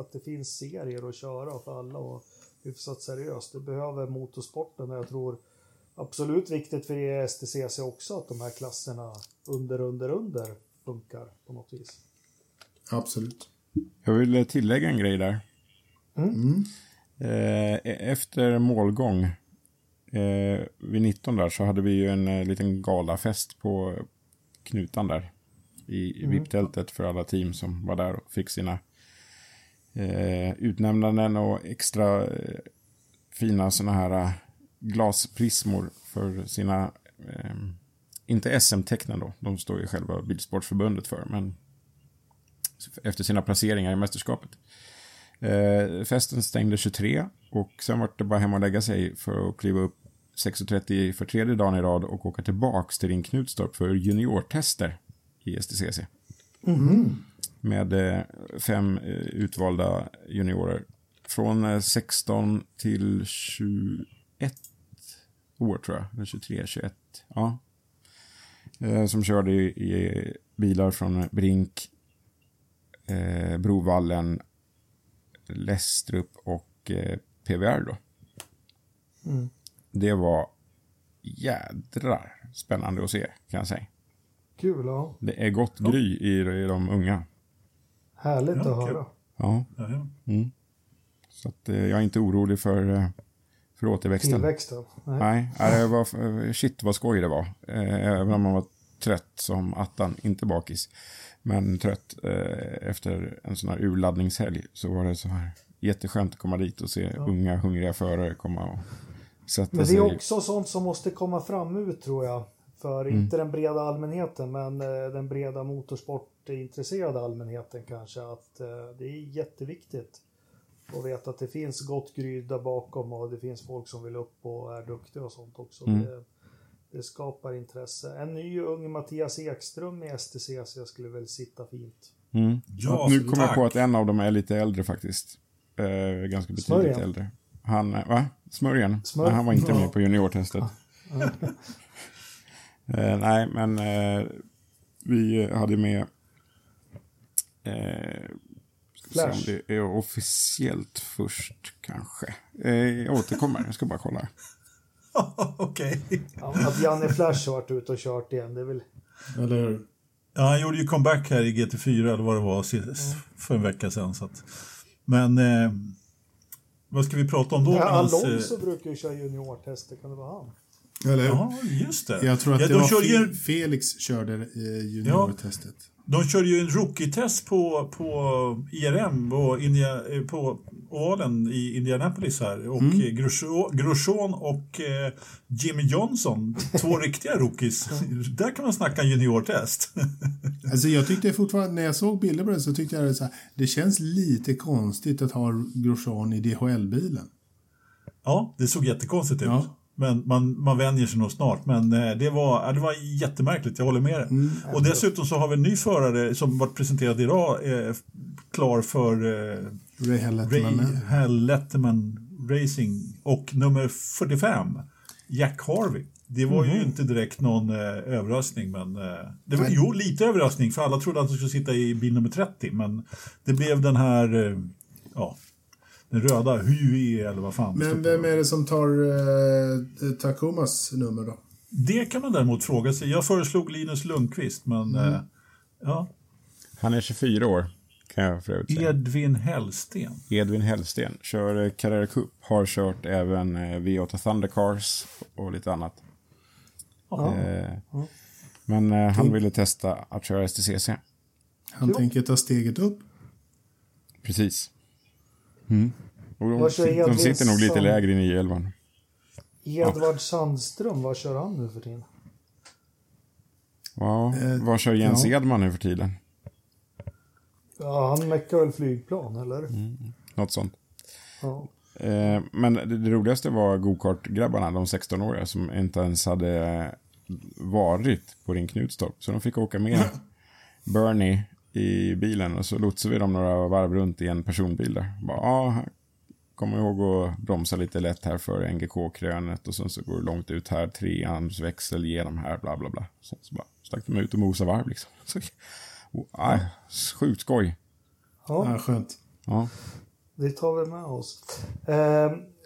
att det finns serier att köra för alla och hyfsat seriöst. Det behöver motorsporten, och jag tror absolut viktigt för STCC också att de här klasserna under funkar på något vis. Absolut. Jag vill tillägga en grej där. Efter målgång vid 19 där så hade vi ju en liten galafest på Knutan där i VIP-tältet för alla team som var där och fick sina utnämnanden och extra fina såna här glasprismor för sina inte SM-tecknen då, de står ju själva Bilsportförbundet för, men efter sina placeringar i mästerskapet. Festen stängde 23 och sen var det bara hem och lägga sig för att kliva upp 6.30 för tredje dagen i rad och åka tillbaks till Knutstorp för juniortester i STCC. Med 5 utvalda juniorer från 16 till 21 år tror jag, eller 23-21. Ja. Som körde i bilar från Brink, Brovallen, Lästrup och PVR då. Det var jädrar spännande att se, kan jag säga. Kul, ja. Det är gott gry i de unga. Härligt att höra. Så att, jag är inte orolig för återväxten. Tillväxten. Nej, det var, shit vad skoj det var. Även om man var trött som attan, inte bakis. Men trött efter en sån här urladdningshelg så var det så här jätteskönt att komma dit och se unga hungriga förare komma och sätta sig. Men det är också sånt som måste komma fram ut tror jag. för inte den breda allmänheten, men den breda motorsportintresserade allmänheten kanske, att det är jätteviktigt att veta att det finns gott grydda bakom och det finns folk som vill upp och är duktiga och sånt också. Det skapar intresse. En ny ung Mattias Ekström i STCC skulle väl sitta fint. Ja, nu kommer jag på att en av dem är lite äldre faktiskt. Ganska betydligt Smörjan. Äldre. Han, va? Smörjan? Nej, han var inte med på juniortestet. Nej, men vi hade med Flash. Det är officiellt först kanske. Jag återkommer, jag ska bara kolla. Okej. Okay. Ja, att Janne Flash har varit ute och kört igen, det är väl... Eller... Ja, han gjorde ju comeback här i GT4 eller vad det var för en vecka sedan. Så att... Men vad ska vi prata om då? Ja, Alonso brukar ju köra juniortester, kan det vara han? Eller? Ja, just det. Jag tror att det var Felix körde juniortestet. Ja. De körde ju en rookie-test på IRM på Ålen i Indianapolis här. Och Grosjean och Jimmy Johnson, två riktiga rookies. Där kan man snacka junior-test. Alltså jag tyckte fortfarande, när jag såg bilder på det så tyckte jag att det känns lite konstigt att ha Grosjean i DHL-bilen. Ja, det såg jättekonstigt ut. Ja. Men man vänjer sig nog snart. Men det var jättemärkligt, jag håller med det. Och dessutom så har vi en ny förare som varit presenterad idag, klar för Ray Letterman Racing och nummer 45 Jack Harvey. Det var ju inte direkt någon överraskning, men det var ju lite överraskning, för alla trodde att de skulle sitta i bil nummer 30, men det blev den här den röda Huey eller vad fan. Men vem är det som tar Takumas nummer då? Det kan man däremot fråga sig. Jag föreslog Linus Lundqvist, men ja. Han är 24 år, kan jag förut säga. Edvin Hellsten kör Carrera Cup, har kört även V8 Thundercars och lite annat. Men han ville testa att köra STCC. Han tänker ta steget upp. Precis. Och de sitter nog lite lägre in i elvan. Edvard Sandström, vad kör han nu för tiden? Ja, vad kör Jens Edman nu för tiden? Ja, han mäcker väl flygplan, eller? Något sånt. Ja. Men det roligaste var go-kart-grabbarna, de 16-åriga, som inte ens hade varit på din Knutstorp. Så de fick åka med Bernie i bilen, och så lotsade vi dem några varv runt i en personbil där. Kommer ihåg att bromsa lite lätt här för NGK-krönet, och sen så går det långt ut här, trearmsväxel genom här, bla bla bla. Sen så bara stack de ut och mosa varv liksom. Sjukt skoj. Ja, skönt. Ja. Det tar vi med oss.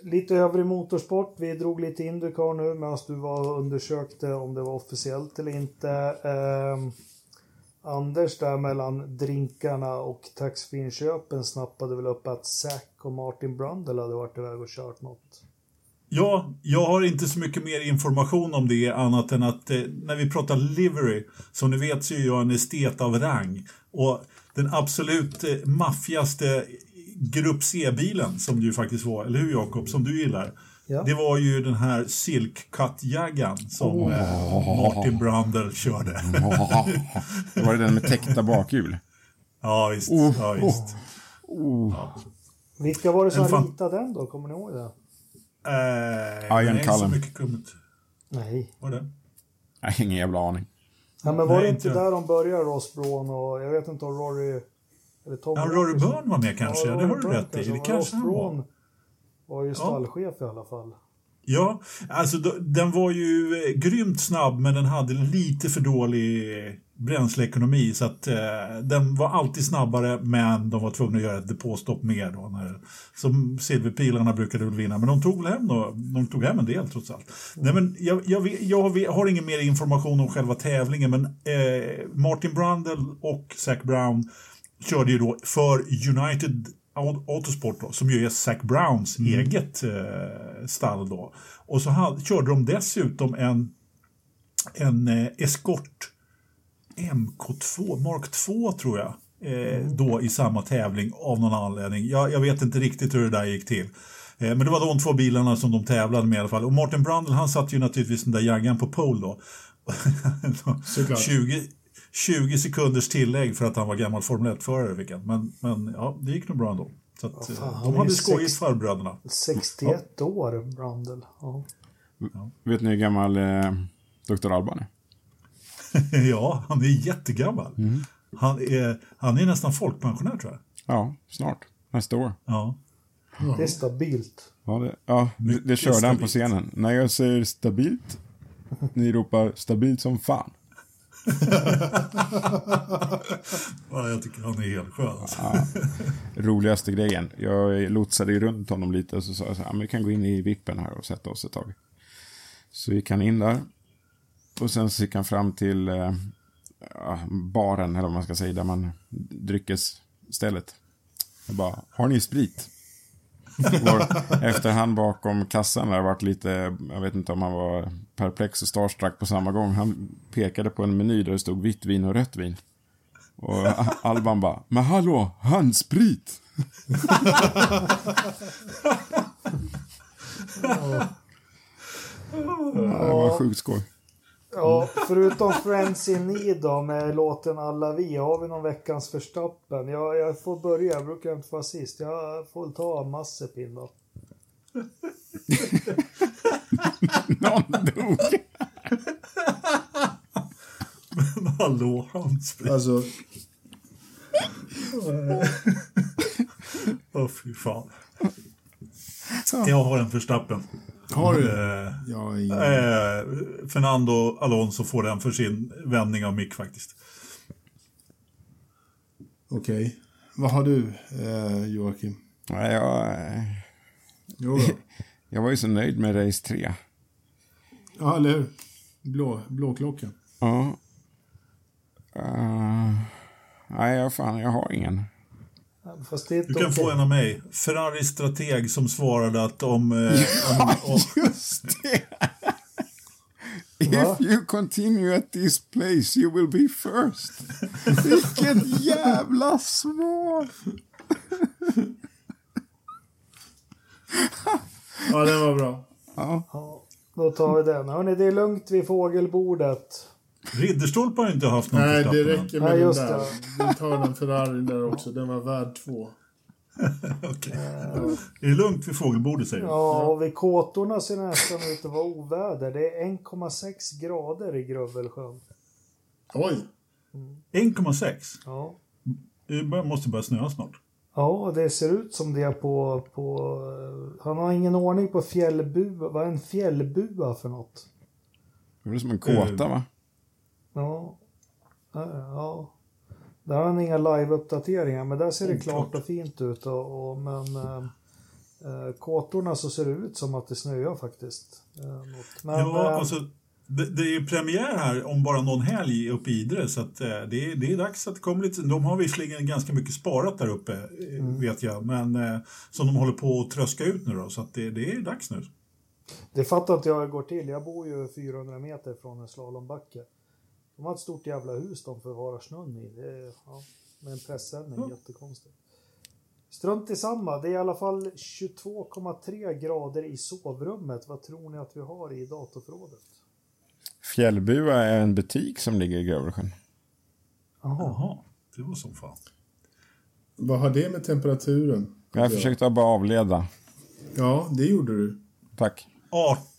Lite övrig motorsport. Vi drog lite IndyCar nu medan du var och undersökte om det var officiellt eller inte. Anders där mellan drinkarna och taxfinköpen snappade väl upp att Zach och Martin Brundle hade varit iväg och kört något. Ja, jag har inte så mycket mer information om det annat än att när vi pratar livery, som ni vet så är jag en estet av rang, och den absolut maffigaste grupp C-bilen som du faktiskt var, eller hur Jakob, som du gillar. Ja. Det var ju den här silkkattjaggan som Martin Brundle körde. Var det den med täckta bakhjul? Ja, visst. Ja. Vilka var det som ritade den då? Kommer ni ihåg det? Ian Cullen. Nej. Var det? Jag har ingen jävla aning. Ja, men var det inte där de började, Ross Brawn och jag vet inte om Rory... Eller Tom Rory Byrne var med kanske. Ja, det har du rätt i. Det kanske han var. Var ju stallchef i alla fall. Ja, alltså den var ju grymt snabb, men den hade lite för dålig bränsleekonomi, så att den var alltid snabbare, men de var tvungna att göra ett depåstopp mer då, som silverpilarna brukade väl vinna, men de tog hem då, de tog hem en del trots allt. Nej, men jag har ingen mer information om själva tävlingen, men Martin Brundle och Zak Brown körde ju då för United Autosport då, som ju är Zak Browns eget stall då. Och så körde de dessutom en Escort MK2 Mark 2 tror jag då i samma tävling av någon anledning. Jag vet inte riktigt hur det där gick till. Men det var de två bilarna som de tävlade med i alla fall. Och Martin Brundle, han satt ju naturligtvis den där jaggan på pole då. 20 sekunders tillägg för att han var gammal Formel 1-förare fick han. Men ja, det gick nog bra ändå. Så att, ja, fan, de hade skojigt farbröderna. 61 år, Brandel. Ja. Ja. Vet ni hur gammal Dr. Alban är? Ja, han är jättegammal. Mm. Han är nästan folkpensionär, tror jag. Ja, snart. Nästa år. Ja. Ja. Det är stabilt. Ja, det körde han på scenen. När jag säger stabilt, ni ropar stabilt som fan. Ja, jag tycker han är helt skön. Ja, roligaste grejen. Jag lotsade runt honom lite och så sa jag så här, men vi kan gå in i vippen här och sätta oss ett tag. Så gick han in där. Och sen så gick han fram till baren, eller vad man ska säga, där man dryckes stället. Jag bara, har ni sprit? Efter han bakom kassan där varit lite, jag vet inte om han var perplex och starstruck på samma gång. Han pekade på en meny där det stod vitt vin och rött vin. Och Alban bara, men hallå, handsprit! Det var sjukt skoj. Ja, förutom Friends in Need då, med låten Alla vi, har vi någon veckans Verstappen. Jag får börja, jag brukar inte vara sist. Jag får ta Massepin då. Någon dog. Men hallå, handsprit. Alltså. Åh, fy fan. Jag har en Verstappen. Har du? Fernando Alonso får den för sin vändning av Mick faktiskt. Okej. Okay. Vad har du, Joakim? Ja, jag var ju så nöjd med race 3. Ja, eller hur? Blåklockan. Ja. Nej, fan, jag har ingen. Du kan få en av mig. Ferraris strateg som svarade att just det. If you continue at this place you will be first. Vilken jävla svår. Ja, den var bra. Ja. Då tar vi den. Hörrni, det är lugnt vid fågelbordet. Ridderstolpe har inte haft någon. Nej, det räcker med den där. Vi tar den Ferrari där också. Den var värd 2. Okej. Det är lugnt vid fågelbordet, säger du. Ja, och vid kåtorna ser nästan ut att vara oväder. Det är 1,6 grader i Grövelsjön. Oj. 1,6? Ja. Det måste börja snöa snart. Ja, det ser ut som det är på... Han har ingen ordning på fjällbua. Vad är en fjällbua för något? Det är som en kåta, va? Ja. Där har han inga live-uppdateringar, men där ser det klart och fint ut. Men kåtorna så ser det ut som att det snöar faktiskt. Det är ju premiär här om bara någon helg uppe i Idre, så att det är dags att det kommer lite. De har visserligen ganska mycket sparat där uppe, vet jag, men som de håller på att tröska ut nu då, så att det är dags nu. Det fattar inte jag går till. Jag bor ju 400 meter från en slalombacke. De har ett stort jävla hus de förvarar snön i. Det är, med en pressändning, jättekonstigt. Strunt i samma. Det är i alla fall 22,3 grader i sovrummet. Vad tror ni att vi har i datorförrådet? Fjällbua är en butik som ligger i Grövelsjön. Jaha, det var som fan. Vad har det med temperaturen? Jag försökte bara avleda. Ja, det gjorde du. Tack.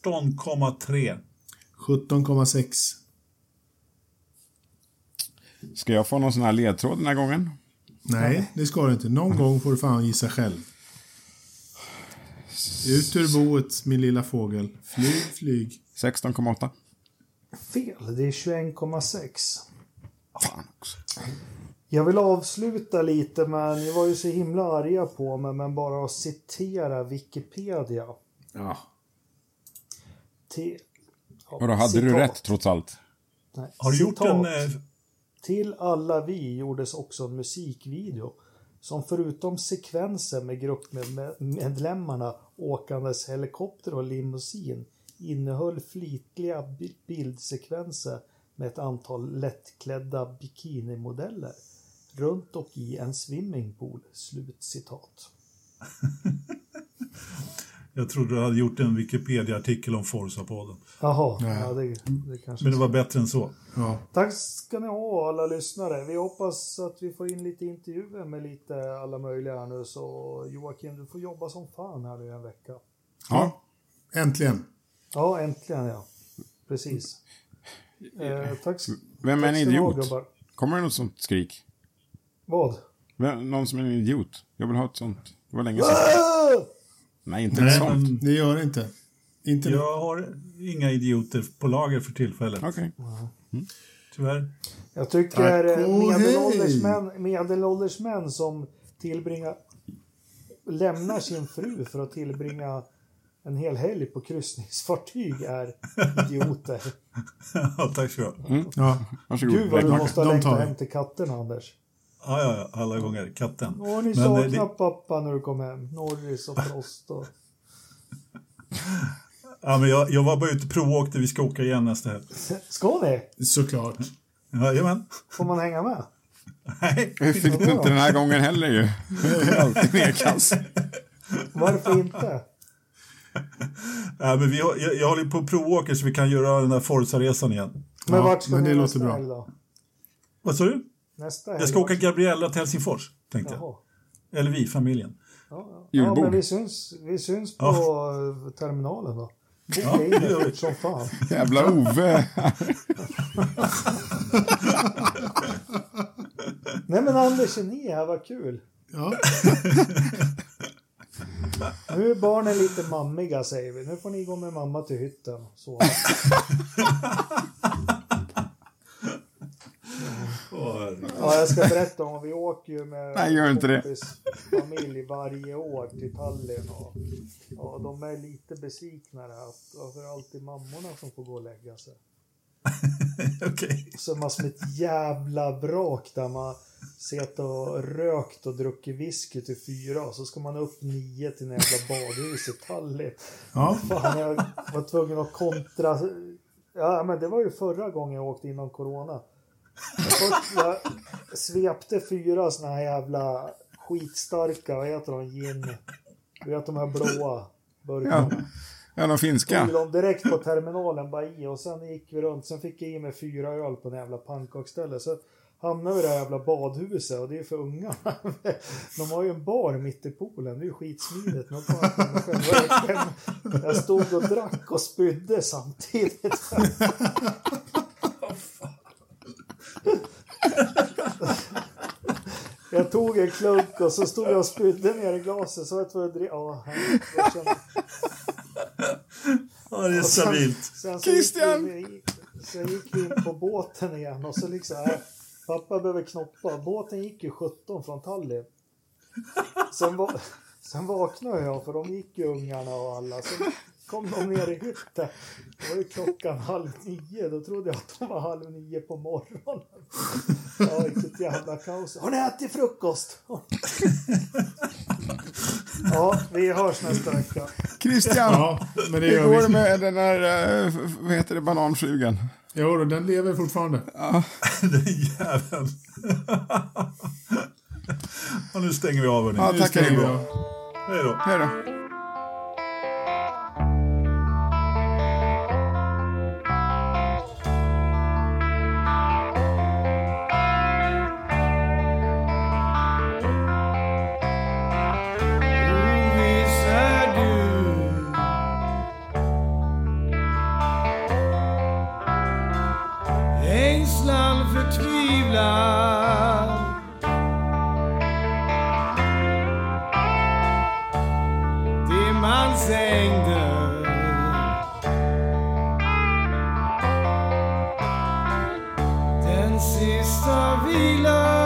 18,3. 17,6. Ska jag få någon sån här ledtråd den här gången? Nej, det ska du inte. Någon gång får du fan gissa själv. Ut ur boet, min lilla fågel. Flyg. 16,8. Fel, det är 21,6. Fan också. Jag vill avsluta lite, men jag var ju så himla arga på mig, men bara att citera Wikipedia. Ja. Och då hade du rätt trots allt. Nej, har du gjort en... Till alla vi gjordes också en musikvideo som förutom sekvenser med gruppmedlemmarna åkandes helikopter och limousin innehöll flitliga bildsekvenser med ett antal lättklädda bikinimodeller runt och i en swimmingpool. Slutcitat. Jag trodde du hade gjort en Wikipedia-artikel om Forza-podden. Jaha, ja, det kanske. Men det var bättre än så. Ja. Tack ska ni ha alla lyssnare. Vi hoppas att vi får in lite intervjuer med lite alla möjliga här nu. Så Joakim, du får jobba som fan här nu en vecka. Ja, äntligen. Ja, äntligen ja. Precis. Tack. Vem är en idiot? Kommer det något sånt skrik? Vad? Någon som är en idiot. Jag vill ha ett sånt. Det var länge sedan. Nej, inte ett sånt. Det gör det inte. Inte. Jag har inga idioter på lager för tillfället. Okej. Okay. Mm. Tyvärr. Jag tycker medelåldersmän som lämnar sin fru för att tillbringa en hel helg på kryssningsfartyg är idioter. Ja, tack så mycket. Mm. Ja, varsågod. Gud vad du måste längta hem till katten, Anders. Ja, ja, alla gånger. Katten. Åh, ni saknar pappa när du kom hem. Norris och Frost. Och... ja, men jag var bara ute och provåkte. Vi ska åka igen nästa helg. Ska ni? Såklart. Jajamän. Får man hänga med? Nej. Jag fick inte den här gången heller ju. Alltid nedkast. Varför inte? Ja, men jag håller på provåker så vi kan göra den där Forza-resan igen. Men vart ska ni nästa helg då? Vad sa du? Jag ska åka Gabriella till Helsingfors, tänkte jag. Eller vi, familjen. Ja, ja. Ja, men vi syns på terminalen då. Ja, det gör vi. Som fan. Jävla Ove. Nej, men Anders är ni här, vad kul. Ja. Nu är barnen lite mammiga, säger vi. Nu får ni gå med mamma till hytten. Så. Ja, jag ska berätta om vi åker ju med familj varje år till Tallinn och de är lite besvikna att för alltid mammorna som får gå och lägga sig. Okej. Så man som ett jävla brak där man sitter och rökt och druckit whisky till 4 och så ska man upp 9 till en jävla badhus i Tallinn. Ja. Fan, jag var tvungen att kontra. Ja, men det var ju förra gången jag åkte innan corona. Jag svepte 4 såna här jävla skitstarka, vad heter de, gin? Du vet de här blåa burkarna. Ja, de finska. Tog de direkt på terminalen bara i och sen gick vi runt, sen fick jag i mig 4 öl på den jävla pannkakstället. Så hamnade vi i det jävla badhuset och det är för unga. De har ju en bar mitt i poolen, det är ju skitsmidigt. Jag stod och drack och spydde samtidigt. Jag tog en klunk och så stod jag och spydde ner i glaset så att jag ja, det är stabilt. Sen gick vi in på båten igen och så liksom pappa behöver knoppa. Båten gick ju 17 från Tallinn. Sen vaknade jag för de gick ju ungarna och alla så kom de ner i hytten. Det var ju klockan 8:30. Då trodde jag att de var 8:30 på morgonen. Ja, vilket jävla kaos. Har ni ätit frukost? Ja, vi hörs nästa vecka. Christian, ja, men det går med den där, vad heter det, bananflugan? Jo, då, den lever fortfarande. Ja, den jäveln. Och nu stänger vi av henne. Ja, tack. Hej då. Hej då. Den sista vilan.